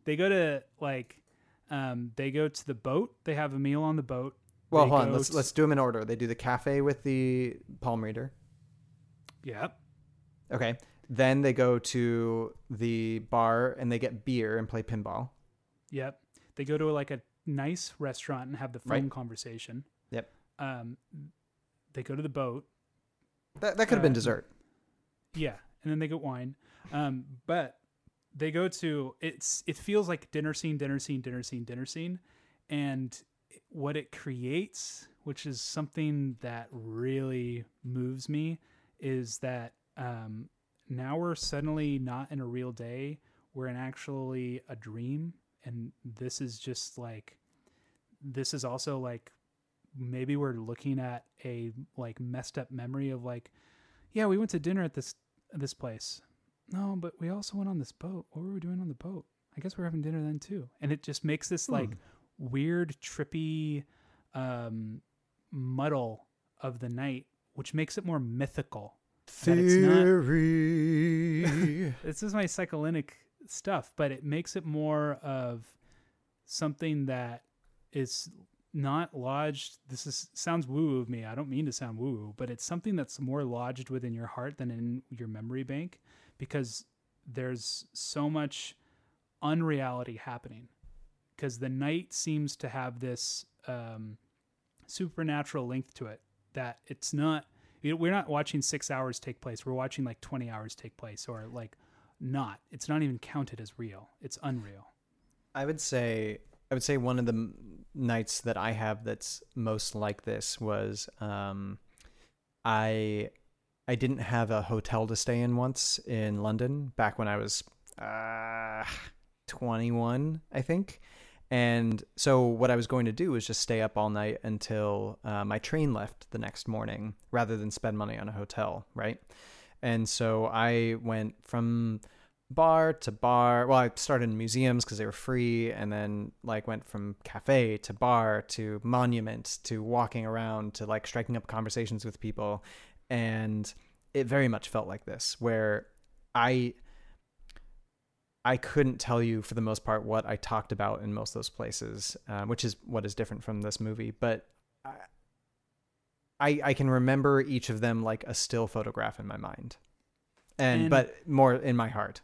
They go to like they go to the boat. They have a meal on the boat. Well, hold on. Let's do them in order. They do the cafe with the palm reader. Yep. Okay. Then they go to the bar and they get beer and play pinball. Yep. They go to like a nice restaurant and have the phone conversation. Yep. They go to the boat. That could have been dessert. Yeah. And then they get wine. But they go to, it feels like dinner scene. And what it creates, which is something that really moves me, is that now we're suddenly not in a real day. We're in actually a dream. And this is just like, this is also like, maybe we're looking at a like messed up memory of like, yeah, we went to dinner at this place. No, but we also went on this boat. What were we doing on the boat? I guess we're having dinner then too. And it just makes this like weird, trippy, muddle of the night, which makes it more mythical. Theory. This is my psychoanalytic stuff, but it makes it more of something that is not lodged. This is sounds woo-woo of me. I don't mean to sound woo-woo, but it's something that's more lodged within your heart than in your memory bank, because there's so much unreality happening, because the night seems to have this supernatural length to it, that it's not, we're not watching 6 hours take place. We're watching like 20 hours take place, or like not. It's not even counted as real. It's unreal. I would say one of the nights that I have that's most like this was I didn't have a hotel to stay in once in London back when I was 21, I think. And so what I was going to do was just stay up all night until my train left the next morning, rather than spend money on a hotel, right? And so I went from bar to bar. Well, I started in museums because they were free, and then like went from cafe to bar to monument to walking around to like striking up conversations with people. And it very much felt like this, where I couldn't tell you for the most part what I talked about in most of those places, which is what is different from this movie. But I can remember each of them like a still photograph in my mind. And but more in my heart.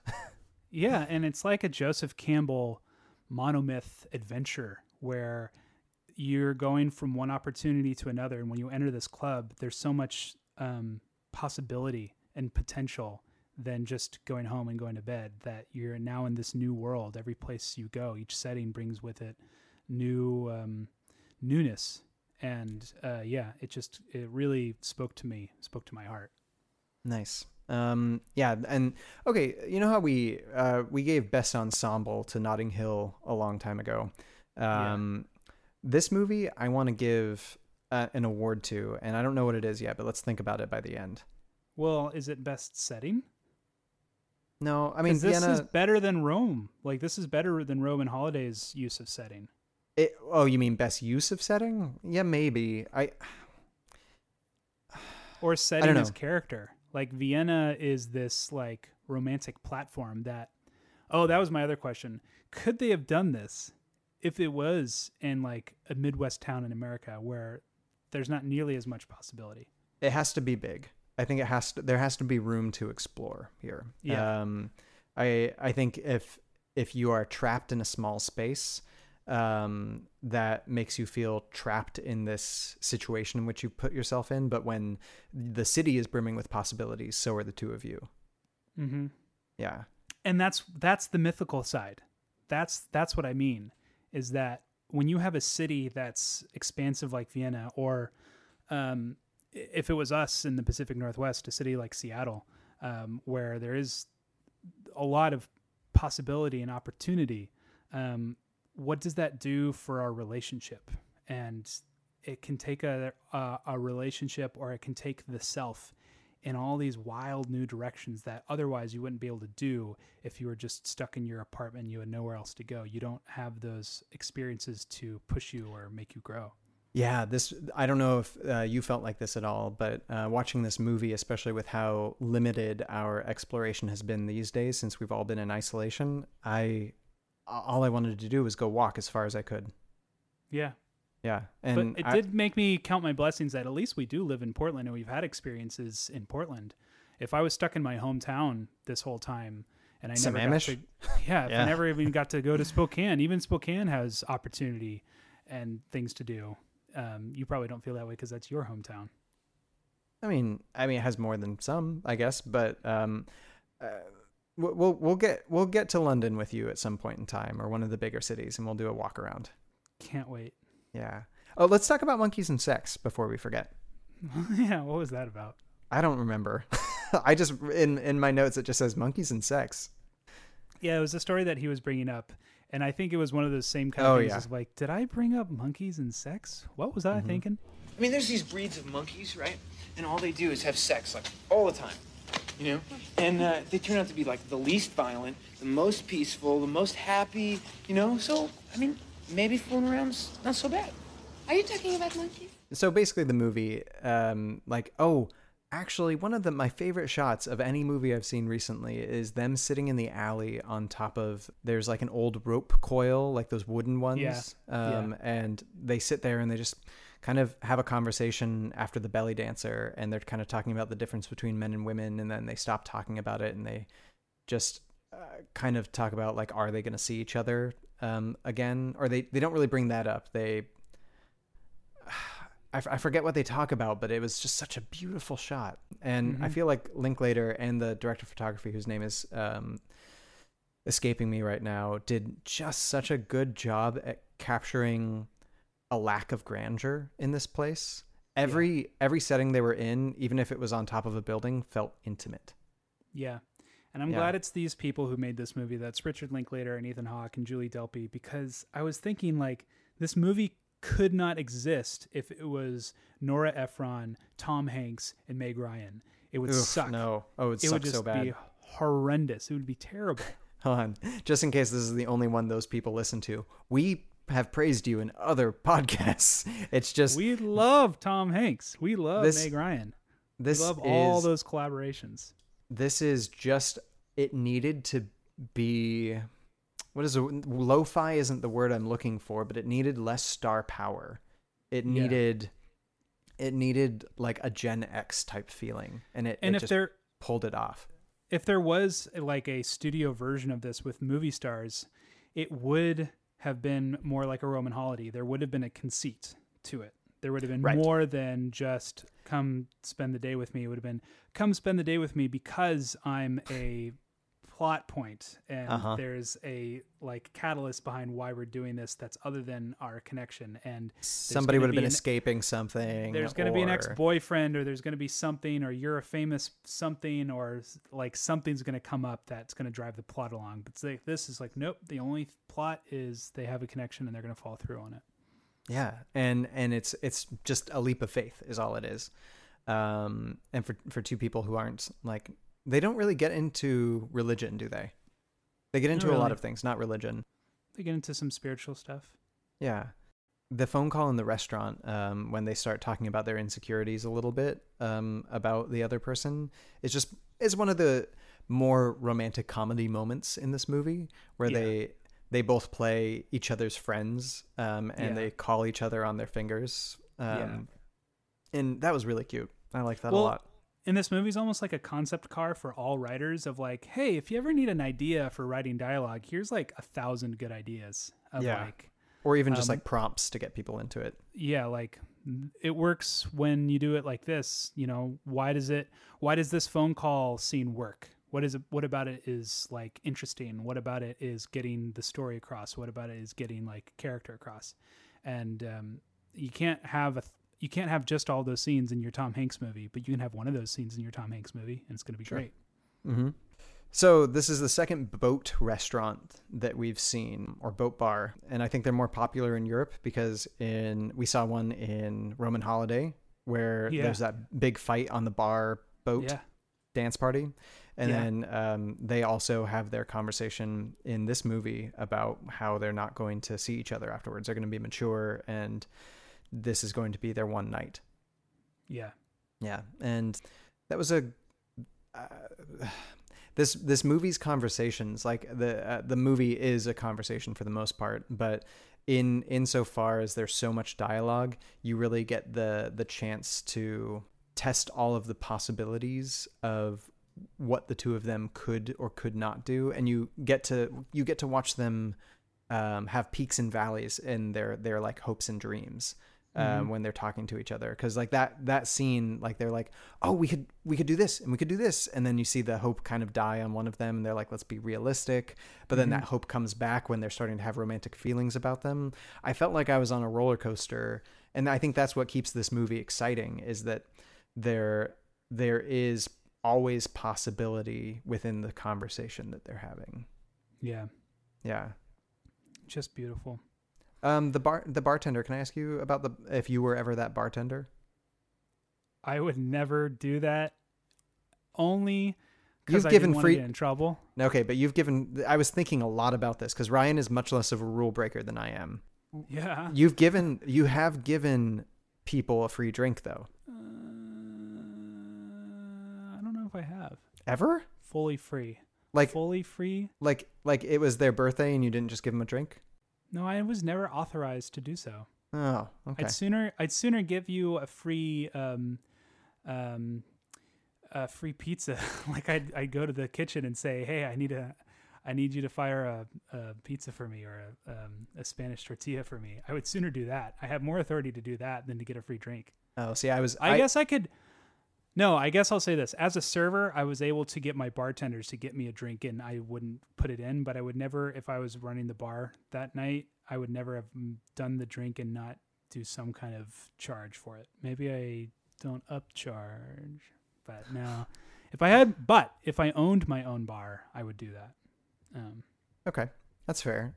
Yeah, and it's like a Joseph Campbell monomyth adventure, where you're going from one opportunity to another, and when you enter this club, there's so much possibility and potential than just going home and going to bed, that you're now in this new world. Every place you go, each setting brings with it new newness. And it really spoke to my heart. Nice. And okay, you know how we gave Best Ensemble to Notting Hill a long time ago. This movie I want to give an award to, and I don't know what it is yet, but let's think about it by the end. Well, is it Best Setting? No, I mean, this is better than Rome. Like, this is better than Rome and Holiday's use of setting. You mean Best Use of Setting? Yeah, maybe. Or setting as character. Like, Vienna is this like romantic platform that, that was my other question. Could they have done this if it was in like a Midwest town in America, where there's not nearly as much possibility? It has to be big. I think it has to, there has to be room to explore here. Yeah. I think if you are trapped in a small space, that makes you feel trapped in this situation in which you put yourself in. But when the city is brimming with possibilities, so are the two of you. Mm-hmm. Yeah. And that's the mythical side. That's what I mean, is that when you have a city that's expansive like Vienna, or if it was us in the Pacific Northwest, a city like Seattle, where there is a lot of possibility and opportunity, what does that do for our relationship? And it can take a relationship, or it can take the self in all these wild new directions that otherwise you wouldn't be able to do if you were just stuck in your apartment. You had nowhere else to go. You don't have those experiences to push you or make you grow. Yeah, this, I don't know if you felt like this at all, but watching this movie, especially with how limited our exploration has been these days since we've all been in isolation, all I wanted to do was go walk as far as I could. Yeah. Yeah. And but it did make me count my blessings that at least we do live in Portland, and we've had experiences in Portland. If I was stuck in my hometown this whole time, and I never Amish? I never even got to go to Spokane. Even Spokane has opportunity and things to do. You probably don't feel that way because that's your hometown. I mean, it has more than some, I guess, but we'll get to London with you at some point in time, or one of the bigger cities, and we'll do a walk around. Can't wait. Yeah. Oh, let's talk about monkeys and sex before we forget. Yeah. What was that about? I don't remember. I just, in my notes, it just says monkeys and sex. Yeah. It was a story that he was bringing up. And I think it was one of those same kind of things. Yeah. As like, did I bring up monkeys and sex? What was I thinking? I mean, there's these breeds of monkeys, right? And all they do is have sex, like, all the time, you know? And they turn out to be, like, the least violent, the most peaceful, the most happy, you know? So, I mean, maybe fooling around's not so bad. Are you talking about monkeys? So basically the movie, actually one of my favorite shots of any movie I've seen recently is them sitting in the alley on top of, there's like an old rope coil, like those wooden ones. Yeah. And they sit there and they just kind of have a conversation after the belly dancer, and they're kind of talking about the difference between men and women, and then they stop talking about it and they just kind of talk about, like, are they going to see each other again? Or they don't really bring that up. I forget what they talk about, but it was just such a beautiful shot. And I feel like Linklater and the director of photography, whose name is escaping me right now, did just such a good job at capturing a lack of grandeur in this place. Every setting they were in, even if it was on top of a building, felt intimate. Yeah. And I'm glad it's these people who made this movie. That's Richard Linklater and Ethan Hawke and Julie Delpy, because I was thinking, like, this movie could not exist if it was Nora Ephron, Tom Hanks, and Meg Ryan. It would suck. No. Oh, it would suck so bad. It would just be horrendous. It would be terrible. Hold on. Just in case this is the only one those people listen to, we have praised you in other podcasts. It's just, we love Tom Hanks. We love Meg Ryan. We love all those collaborations. This is just, it needed to be, lo-fi isn't the word I'm looking for, but it needed less star power. It needed like a Gen X type feeling, and it pulled it off. If there was like a studio version of this with movie stars, it would have been more like a Roman holiday. There would have been a conceit to it. There would have been more than just come spend the day with me. It would have been come spend the day with me because I'm a plot point, and there's a like catalyst behind why we're doing this that's other than our connection. And somebody would have been escaping something. There's going to be an ex-boyfriend, or there's going to be something, or you're a famous something, or like something's going to come up that's going to drive the plot along. But like, this is like, nope, the only plot is they have a connection and they're going to follow through on it. Yeah, and it's just a leap of faith is all it is. And for two people who aren't, like, they don't really get into religion, do they? They get into a lot of things, not religion. They get into some spiritual stuff. Yeah. The phone call in the restaurant, when they start talking about their insecurities a little bit, about the other person, is one of the more romantic comedy moments in this movie, where they both play each other's friends, and they call each other on their fingers. And that was really cute. I liked that a lot. And this movie's almost like a concept car for all writers of like, hey, if you ever need an idea for writing dialogue, here's like 1,000 good ideas. Of yeah. Like, or even just like prompts to get people into it. Yeah. Like it works when you do it like this, you know, why does this phone call scene work? What about it is like interesting? What about it is getting the story across? What about it is getting like character across? And you can't have just all those scenes in your Tom Hanks movie, but you can have one of those scenes in your Tom Hanks movie, and it's going to be sure. great. Mm-hmm. So this is the second boat restaurant that we've seen, or boat bar, and I think they're more popular in Europe because we saw one in Roman Holiday where yeah. there's that big fight on the bar boat yeah. dance party, and yeah. then they also have their conversation in this movie about how they're not going to see each other afterwards. They're going to be mature and this is going to be their one night. Yeah. Yeah. And that was this movie's conversations, like the movie is a conversation for the most part, but insofar as there's so much dialogue, you really get the chance to test all of the possibilities of what the two of them could or could not do. And you get to watch them have peaks and valleys in their like hopes and dreams mm-hmm. when they're talking to each other. Cause like that scene, like they're like, oh, we could do this and we could do this. And then you see the hope kind of die on one of them and they're like, let's be realistic. But then mm-hmm. that hope comes back when they're starting to have romantic feelings about them. I felt like I was on a roller coaster. And I think that's what keeps this movie exciting, is that there is always possibility within the conversation that they're having. Yeah. Yeah. Just beautiful. The bartender, can I ask you about if you were ever that bartender? I would never do that. Only because I didn't want to get in trouble. Okay, but I was thinking a lot about this because Ryan is much less of a rule breaker than I am. Yeah. You have given people a free drink though. I don't know if I have. Ever? Fully free. Like fully free, like it was their birthday and you didn't just give them a drink? No, I was never authorized to do so. Oh, okay. I'd sooner give you a free pizza. Like I'd go to the kitchen and say, hey, I need you to fire a pizza for me, or a Spanish tortilla for me. I would sooner do that. I have more authority to do that than to get a free drink. Oh, see, I guess I'll say this. As a server, I was able to get my bartenders to get me a drink and I wouldn't put it in, but I would never, if I was running the bar that night, I would never have done the drink and not do some kind of charge for it. Maybe I don't upcharge, but no. If I owned my own bar, I would do that. Okay, that's fair.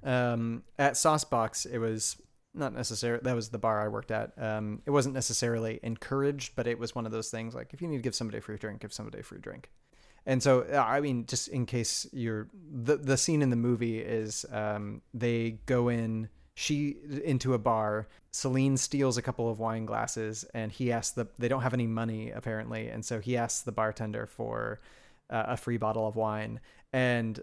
At Saucebox, it was... not necessarily, that was the bar I worked at. It wasn't necessarily encouraged, but it was one of those things like, if you need to give somebody a free drink, give somebody a free drink. And so, I mean, just in case the scene in the movie is they go into a bar, Celine steals a couple of wine glasses and he asks they don't have any money apparently. And so he asks the bartender for a free bottle of wine. And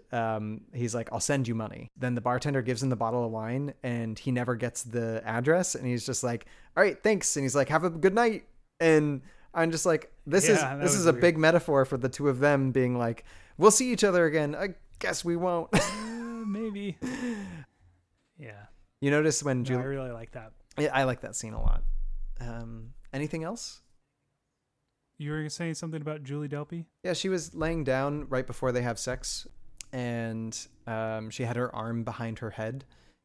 he's like, I'll send you money. Then the bartender gives him the bottle of wine and he never gets the address. And he's just like, all right, thanks. And he's like, have a good night. And I'm just like, this is a big metaphor for the two of them being like, we'll see each other again. I guess we won't. Maybe. Yeah. You notice when Julie... I really like that. Yeah, I like that scene a lot. Anything else? You were saying something about Julie Delpy? Yeah, she was laying down right before they have sex, and she had her arm behind her head,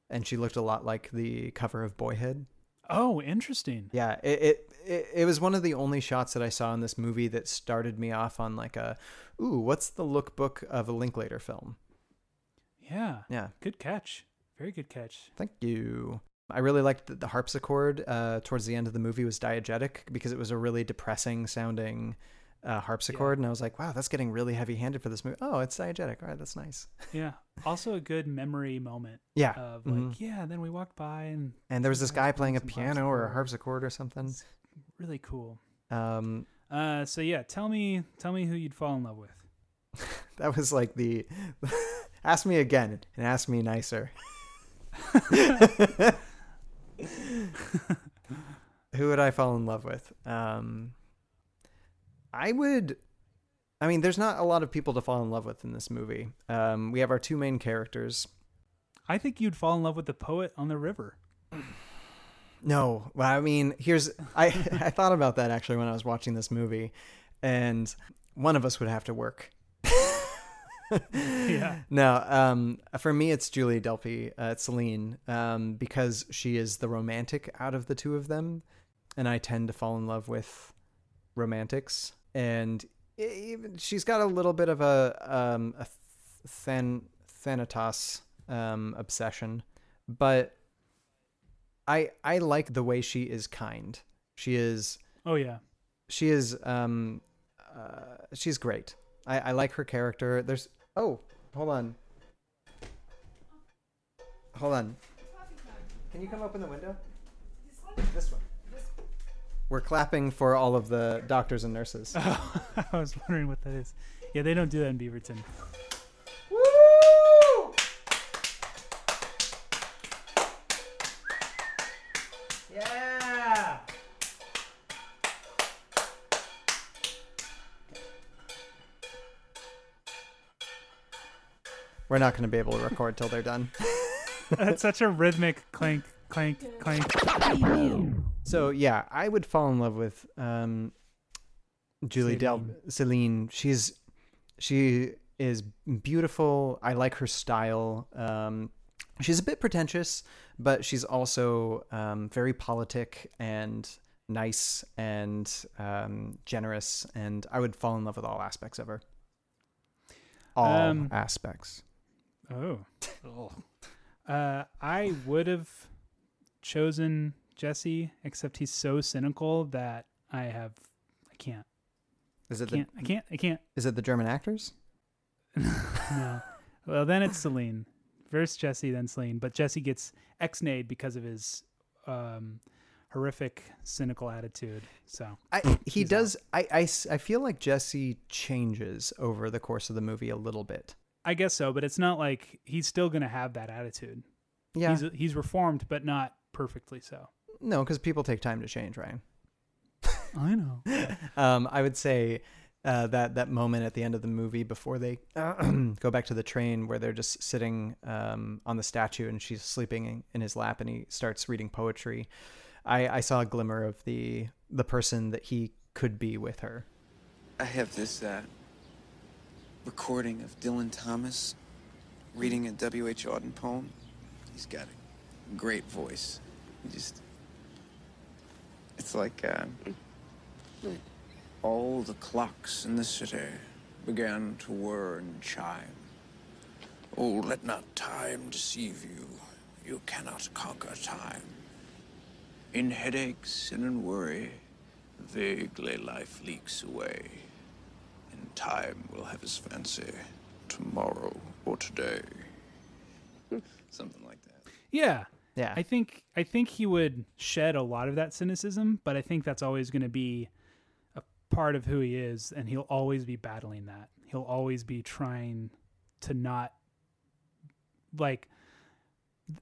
and she looked a lot like the cover of Boyhood. Oh, interesting. Yeah, it was one of the only shots that I saw in this movie that started me off on like what's the lookbook of a Linklater film? Yeah. Yeah. Good catch. Very good catch. Thank you. I really liked that the harpsichord towards the end of the movie was diegetic because it was a really depressing sounding harpsichord. Yeah. And I was like, wow, that's getting really heavy handed for this movie. Oh, it's diegetic. All right. That's nice. Yeah. Also a good memory moment. Yeah. Of like, mm-hmm. yeah. Then we walked by and there was this guy playing a piano or a harpsichord or something. It's really cool. So yeah, tell me who you'd fall in love with. That was like the, ask me again and ask me nicer. Who would I fall in love with? I mean, there's not a lot of people to fall in love with in this movie. We have our two main characters. I think you'd fall in love with the poet on the river. No, well, I mean, I thought about that actually when I was watching this movie, and one of us would have to work. Yeah. No, for me, it's Julie Delpy, Celine, because she is the romantic out of the two of them. And I tend to fall in love with romantics, and she's got a little bit of a Thanatos obsession, but I like the way she is kind. She is. Oh yeah. She is. She's great. I like her character. There's. Oh, hold on. Can you come open the window? This one. We're clapping for all of the doctors and nurses. Oh, I was wondering what that is. Yeah, they don't do that in Beaverton. Woo! Yeah! We're not going to be able to record till they're done. That's such a rhythmic clank, clank, clank. So, yeah, I would fall in love with Julie Celine. She is beautiful. I like her style. She's a bit pretentious, but she's also very politic and nice and generous. And I would fall in love with all aspects of her. All aspects. Oh. I would have chosen Jesse, except he's so cynical that I can't. I can't. Is it the German actors? No. Well, then it's Celine. First Jesse, then Celine. But Jesse gets ex-nayed because of his horrific, cynical attitude. So he does. I feel like Jesse changes over the course of the movie a little bit. I guess so, but it's not like he's still going to have that attitude. Yeah, he's reformed, but not perfectly so. No, because people take time to change, Ryan. I know. I would say that moment at the end of the movie before they go back to the train, where they're just sitting on the statue and she's sleeping in his lap, and he starts reading poetry. I saw a glimmer of the person that he could be with her. I have this recording of Dylan Thomas reading a W. H. Auden poem. He's got a great voice. It's like all the clocks in the city began to whir and chime. Oh, let not time deceive you. You cannot conquer time. In headaches and in worry, vaguely life leaks away. And time will have his fancy tomorrow or today. Something like that. Yeah. Yeah. I think he would shed a lot of that cynicism, but I think that's always going to be a part of who he is, and he'll always be battling that. He'll always be trying to not, like,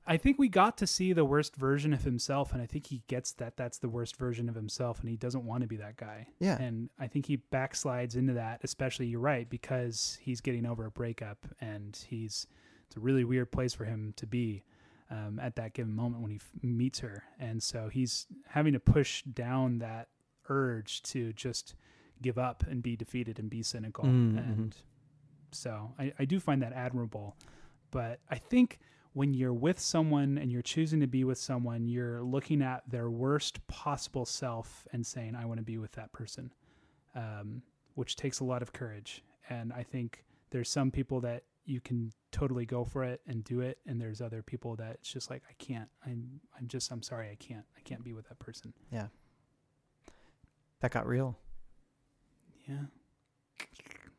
I think we got to see the worst version of himself, and I think he gets that that's the worst version of himself, and he doesn't want to be that guy. Yeah. And I think he backslides into that, especially, you're right, because he's getting over a breakup, and it's a really weird place for him to be at that given moment when he meets her. And so he's having to push down that urge to just give up and be defeated and be cynical. Mm-hmm. And so I do find that admirable. But I think when you're with someone and you're choosing to be with someone, you're looking at their worst possible self and saying, I want to be with that person, which takes a lot of courage. And I think there's some people that you can totally go for it and do it, and there's other people that it's just like, I can't. I'm sorry, I can't be with that person. Yeah. That got real. Yeah.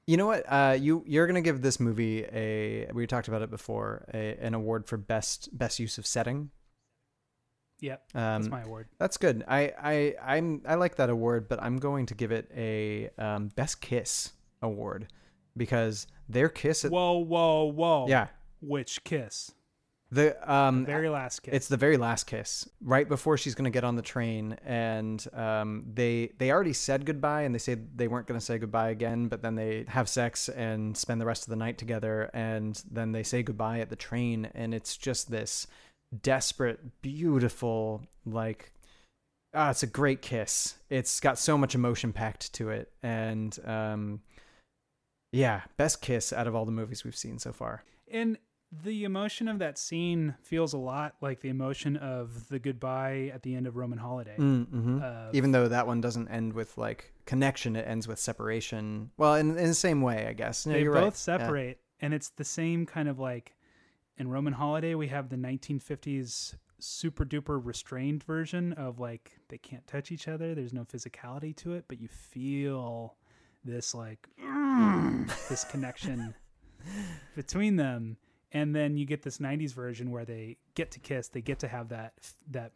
You know what? You're gonna give this movie we talked about it before, an award for best use of setting. Yep. That's my award. That's good. I like that award, but I'm going to give it a best kiss award. Because their kiss... Whoa, whoa, whoa. Yeah. Which kiss? The very last kiss. It's the very last kiss, right before she's going to get on the train, and they already said goodbye, and they say they weren't going to say goodbye again, but then they have sex and spend the rest of the night together, and then they say goodbye at the train, and it's just this desperate, beautiful, like, it's a great kiss. It's got so much emotion packed to it, and yeah, best kiss out of all the movies we've seen so far. And the emotion of that scene feels a lot like the emotion of the goodbye at the end of Roman Holiday. Mm-hmm. Even though that one doesn't end with like connection, it ends with separation. Well, in the same way, I guess. No, they both right. separate, yeah. And it's the same kind of like in Roman Holiday, we have the 1950s super duper restrained version of like they can't touch each other. There's no physicality to it, but you feel this like this connection between them. And then you get this 90s version where they get to kiss, they get to have that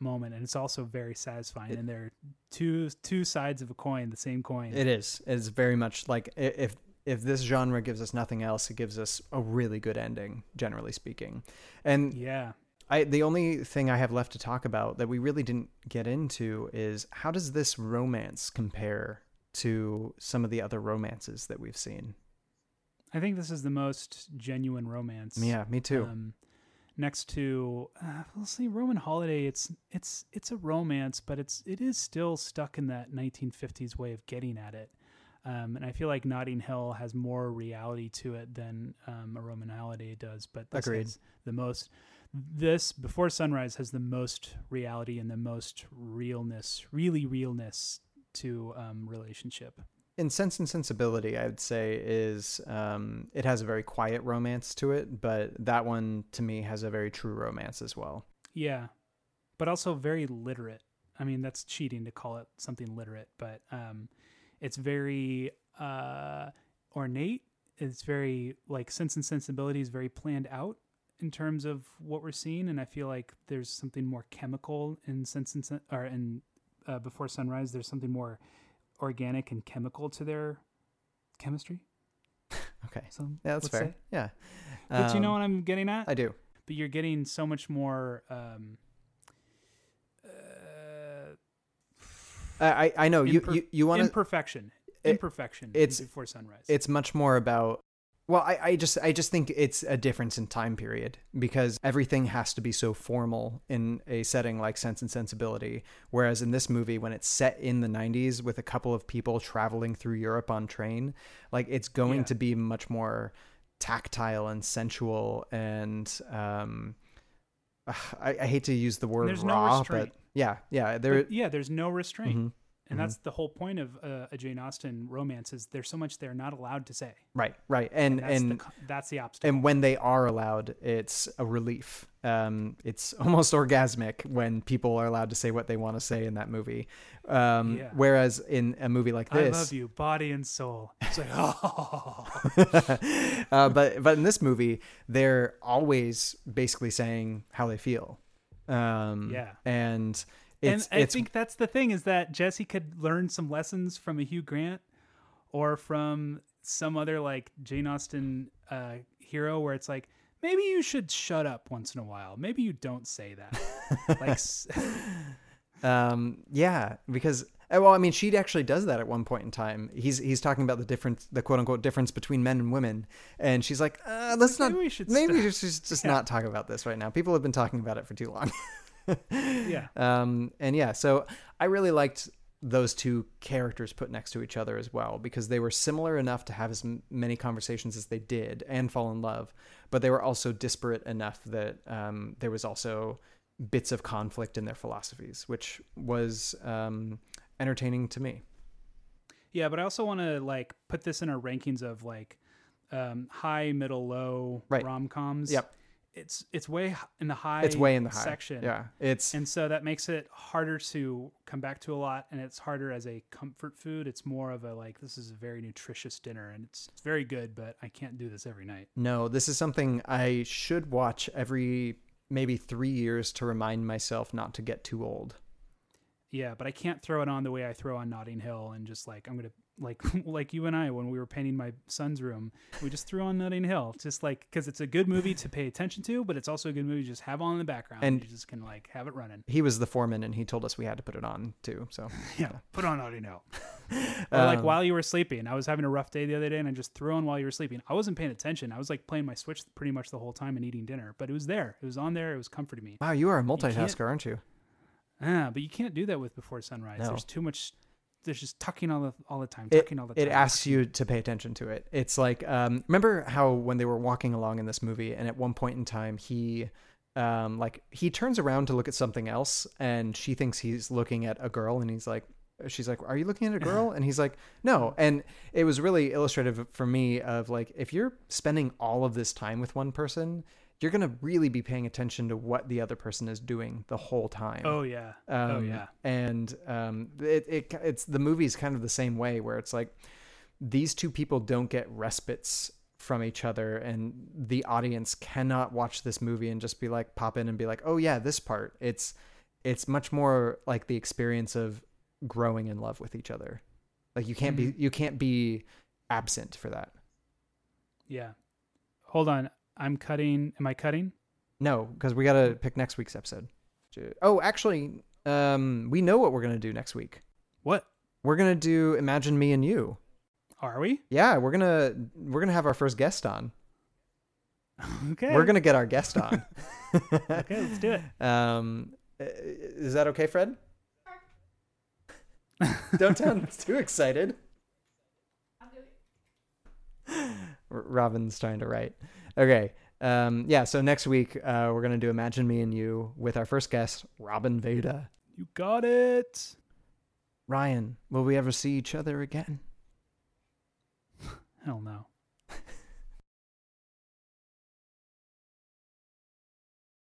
moment, and it's also very satisfying. And they're two sides of a coin, the same coin. It is. It's very much like if this genre gives us nothing else, it gives us a really good ending, generally speaking. And yeah, the only thing I have left to talk about that we really didn't get into is, how does this romance compare to some of the other romances that we've seen? I think this is the most genuine romance. Yeah, me too. Next to, let's see, Roman Holiday. It's a romance, but it is still stuck in that 1950s way of getting at it. And I feel like Notting Hill has more reality to it than a Roman Holiday does. But this is the most. This Before Sunrise has the most reality and the most realness to relationship. In Sense and Sensibility, I would say is it has a very quiet romance to it, but that one to me has a very true romance as well. Yeah, but also very literate. I mean, that's cheating to call it something literate, but it's very ornate. It's very like Sense and Sensibility is very planned out in terms of what we're seeing, and I feel like there's something more chemical in Before Sunrise. There's something more organic and chemical to their chemistry. Okay, so yeah, that's fair. Say. Yeah, but you know what I'm getting at? I do. But you're getting so much more. I know you want imperfection. Imperfection. It's Before Sunrise. It's much more about. Well, I just think it's a difference in time period, because everything has to be so formal in a setting like Sense and Sensibility. Whereas in this movie, when it's set in the 90s with a couple of people traveling through Europe on train, like it's going to be much more tactile and sensual. And I hate to use the word raw, but there's no restraint. Mm-hmm. And that's the whole point of a Jane Austen romance, is there's so much they're not allowed to say. Right. And that's the obstacle. And when they are allowed, it's a relief. It's almost orgasmic when people are allowed to say what they want to say in that movie. Whereas in a movie like this, I love you, body and soul. It's like, oh. But in this movie, they're always basically saying how they feel. And I think that's the thing, is that Jesse could learn some lessons from a Hugh Grant or from some other like Jane Austen hero, where it's like, maybe you should shut up once in a while. Maybe you don't say that. like, because. Well, I mean, she actually does that at one point in time. He's talking about the difference, the quote unquote difference between men and women, and she's like, "Let's not talk about this right now. People have been talking about it for too long." So I really liked those two characters put next to each other as well, because they were similar enough to have as many conversations as they did and fall in love, but they were also disparate enough that there was also bits of conflict in their philosophies, which was entertaining to me. Yeah, but I also want to like put this in our rankings of like high, middle, low rom-coms. Yep. It's way in the high. It's way in the high section. Yeah, and so that makes it harder to come back to a lot, and it's harder as a comfort food. It's more of a like, this is a very nutritious dinner, and it's very good, but I can't do this every night. No, this is something I should watch every maybe 3 years to remind myself not to get too old. Yeah, but I can't throw it on the way I throw on Notting Hill and just like I'm gonna like you and I, when we were painting my son's room, we just threw on Nutting Hill, just like, because it's a good movie to pay attention to, but it's also a good movie to just have on in the background, and you just can like have it running. He was the foreman, and he told us we had to put it on too. So yeah, put on Nutting Hill. Or like while you were sleeping. I was having a rough day the other day, and I just threw on While You Were Sleeping. I wasn't paying attention. I was like playing my Switch pretty much the whole time and eating dinner, but it was there. It was on there. It was comforting me. Wow, you are a multitasker, aren't you? Yeah, but you can't do that with Before Sunrise. No. There's too much. There's just tucking all the time. Tucking all the time. It asks you to pay attention to it. It's like, remember how when they were walking along in this movie, and at one point in time, he turns around to look at something else, and she thinks he's looking at a girl, and she's like, are you looking at a girl? And he's like, no. And it was really illustrative for me of like, if you're spending all of this time with one person, you're going to really be paying attention to what the other person is doing the whole time. Oh yeah. And it's the movie's kind of the same way, where it's like these two people don't get respites from each other, and the audience cannot watch this movie and just be like, pop in and be like, oh yeah, this part. It's much more like the experience of growing in love with each other. Like you can't be absent for that. Yeah. Hold on. I'm cutting. Am I cutting? No, because we got to pick next week's episode. Oh, actually, we know what we're going to do next week. What? We're going to do Imagine Me and You. Are we? Yeah, we're going to have our first guest on. Okay. We're going to get our guest on. Okay, let's do it. Is that okay, Fred? Don't sound too excited. I'll do it. Robin's trying to write. Okay. Yeah. So next week, we're going to do Imagine Me and You with our first guest, Robin Veda. You got it. Ryan, will we ever see each other again? Hell no.